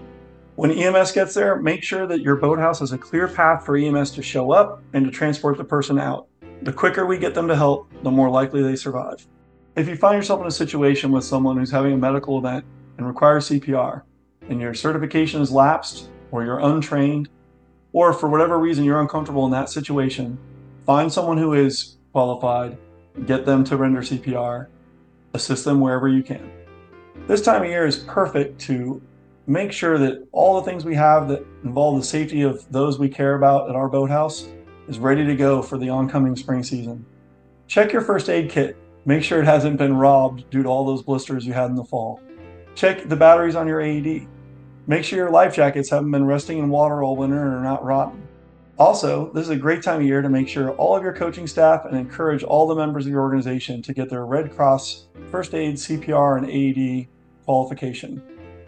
When E M S gets there, make sure that your boathouse has a clear path for E M S to show up and to transport the person out. The quicker we get them to help, the more likely they survive. If you find yourself in a situation with someone who's having a medical event and requires C P R, and your certification is lapsed, or you're untrained, or for whatever reason you're uncomfortable in that situation, find someone who is qualified, get them to render C P R, assist them wherever you can. This time of year is perfect to make sure that all the things we have that involve the safety of those we care about at our boathouse is ready to go for the oncoming spring season. Check your first aid kit. Make sure it hasn't been robbed due to all those blisters you had in the fall. Check the batteries on your A E D. Make sure your life jackets haven't been resting in water all winter and are not rotten. Also, this is a great time of year to make sure all of your coaching staff and encourage all the members of your organization to get their Red Cross, First Aid, C P R, and A E D qualification.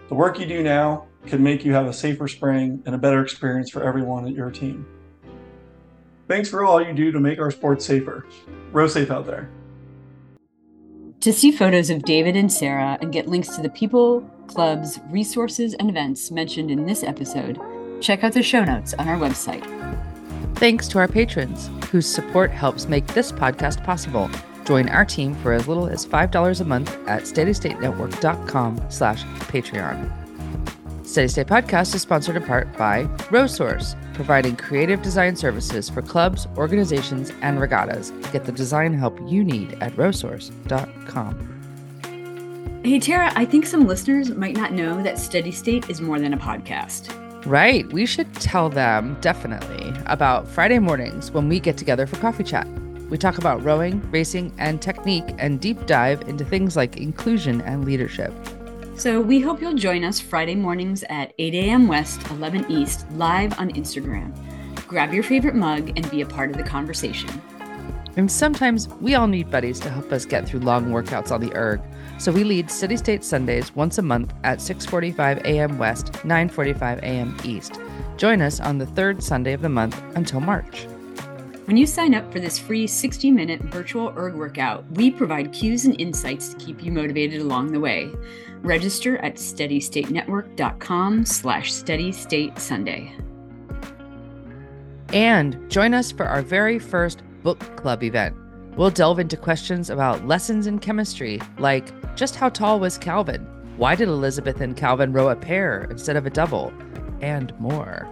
The work you do now can make you have a safer spring and a better experience for everyone at your team. Thanks for all you do to make our sport safer. Row safe out there. To see photos of David and Sarah and get links to the people, clubs, resources, and events mentioned in this episode, check out the show notes on our website. Thanks to our patrons, whose support helps make this podcast possible. Join our team for as little as five dollars a month at steadystatenetwork.com slash Patreon. Steady State Podcast is sponsored in part by RowSource, providing creative design services for clubs, organizations, and regattas. Get the design help you need at row source dot com. Hey, Tara, I think some listeners might not know that Steady State is more than a podcast. Right. We should tell them, definitely, about Friday mornings when we get together for coffee chat. We talk about rowing, racing, and technique, and deep dive into things like inclusion and leadership. So we hope you'll join us Friday mornings at eight a.m. West, eleven East, live on Instagram. Grab your favorite mug and be a part of the conversation. And sometimes we all need buddies to help us get through long workouts on the erg. So we lead Steady State Sundays once a month at six forty-five a.m. West, nine forty-five a.m. East. Join us on the third Sunday of the month until March. When you sign up for this free sixty-minute virtual erg workout, we provide cues and insights to keep you motivated along the way. Register at steadystatenetwork.com slash steadystatesunday. And join us for our very first book club event. We'll delve into questions about lessons in chemistry, like just how tall was Calvin? Why did Elizabeth and Calvin row a pair instead of a double? And more.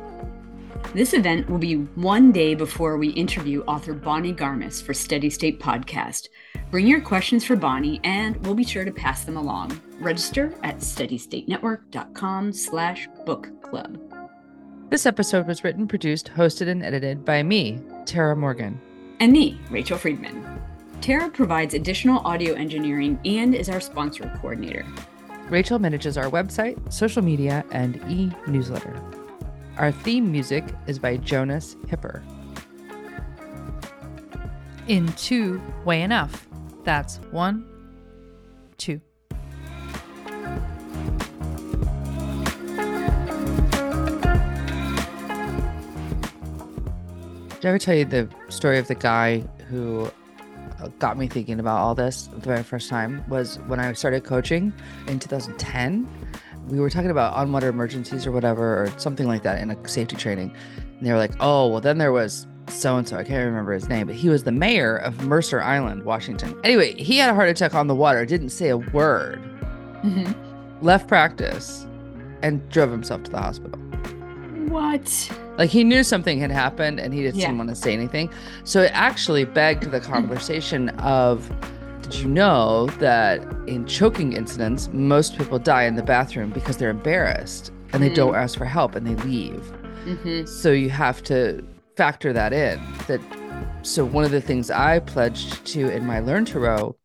This event will be one day before we interview author Bonnie Garmis for Steady State Podcast. Bring your questions for Bonnie and we'll be sure to pass them along. Register at steadystatenetwork.com slash book club. This episode was written, produced, hosted, and edited by me, Tara Morgan. And me, Rachel Friedman. Tara provides additional audio engineering and is our sponsor coordinator. Rachel manages our website, social media, and e-newsletter. Our theme music is by Jonas Hipper. In two, way enough. That's one, two. Did I ever tell you the story of the guy who got me thinking about all this the very first time? Was when I started coaching in two thousand ten. We were talking about on-water emergencies or whatever, or something like that in a safety training. And they were like, oh, well, then there was so-and-so. I can't remember his name, but he was the mayor of Mercer Island, Washington. Anyway, he had a heart attack on the water, didn't say a word, mm-hmm. left practice, and drove himself to the hospital. What? Like, he knew something had happened and he just yeah. didn't want to say anything. So it actually begged the conversation of, did you know that in choking incidents, most people die in the bathroom because they're embarrassed and mm-hmm. they don't ask for help and they leave. Mm-hmm. So you have to factor that in. That so one of the things I pledged to in my Learn to Row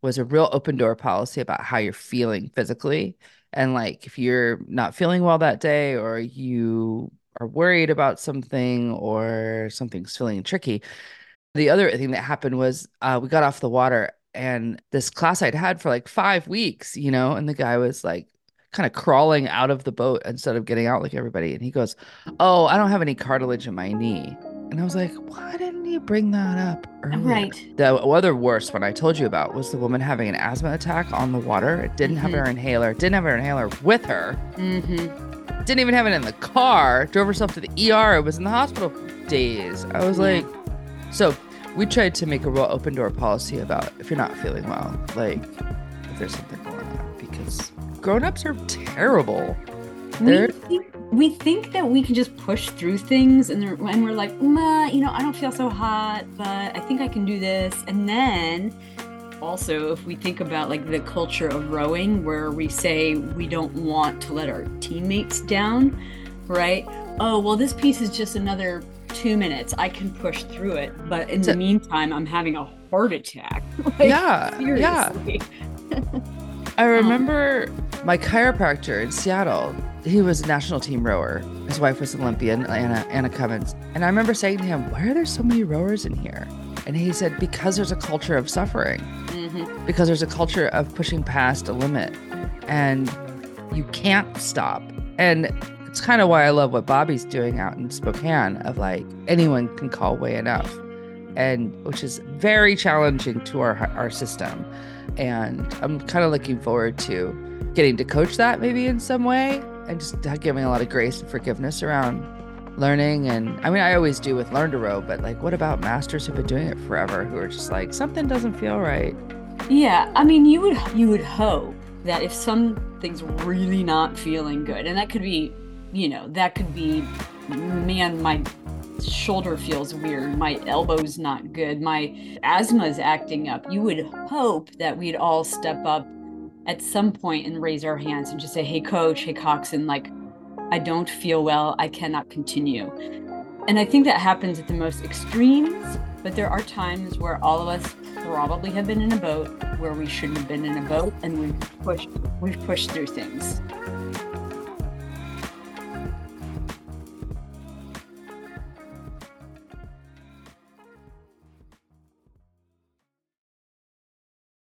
was a real open door policy about how you're feeling physically. And like, if you're not feeling well that day, or you are worried about something, or something's feeling tricky. The other thing that happened was uh, we got off the water, and this class I'd had for like five weeks, you know, and the guy was like kind of crawling out of the boat instead of getting out like everybody. And he goes, oh, I don't have any cartilage in my knee. And I was like, why didn't you bring that up earlier? Right. The other worst one I told you about was the woman having an asthma attack on the water. It didn't mm-hmm. have her inhaler, didn't have her inhaler with her. Mm-hmm. didn't even have it in the car. Drove herself to the E R. It was in the hospital days. I was like, so we tried to make a real open door policy about if you're not feeling well, like if there's something going on, because grown-ups are terrible. They're- we, think, we think that we can just push through things, and, and we're like, nah, you know, I don't feel so hot, but I think I can do this. And then also, if we think about like the culture of rowing, where we say we don't want to let our teammates down, right? Oh, well, this piece is just another two minutes. I can push through it. But in so, the meantime, I'm having a heart attack. Like, yeah, seriously. Yeah. I remember my chiropractor in Seattle, he was a national team rower. His wife was an Olympian, Anna, Anna Cummins. And I remember saying to him, why are there so many rowers in here? And he said, because there's a culture of suffering, mm-hmm. because there's a culture of pushing past a limit and you can't stop. And it's kind of why I love what Bobby's doing out in Spokane of like, anyone can call way enough, and which is very challenging to our our system. And I'm kind of looking forward to getting to coach that maybe in some way, and just giving a lot of grace and forgiveness around learning. And I mean, I always do with Learn to Row, but like, what about masters who've been doing it forever, who are just like, something doesn't feel right? Yeah, I mean, you would you would hope that if something's really not feeling good, and that could be, you know, that could be, man, my shoulder feels weird, my elbow's not good, my asthma's acting up. You would hope that we'd all step up at some point and raise our hands and just say, hey coach, hey coxswain, like, I don't feel well, I cannot continue. And I think that happens at the most extremes, but there are times where all of us probably have been in a boat where we shouldn't have been in a boat, and we've pushed, we've pushed through things.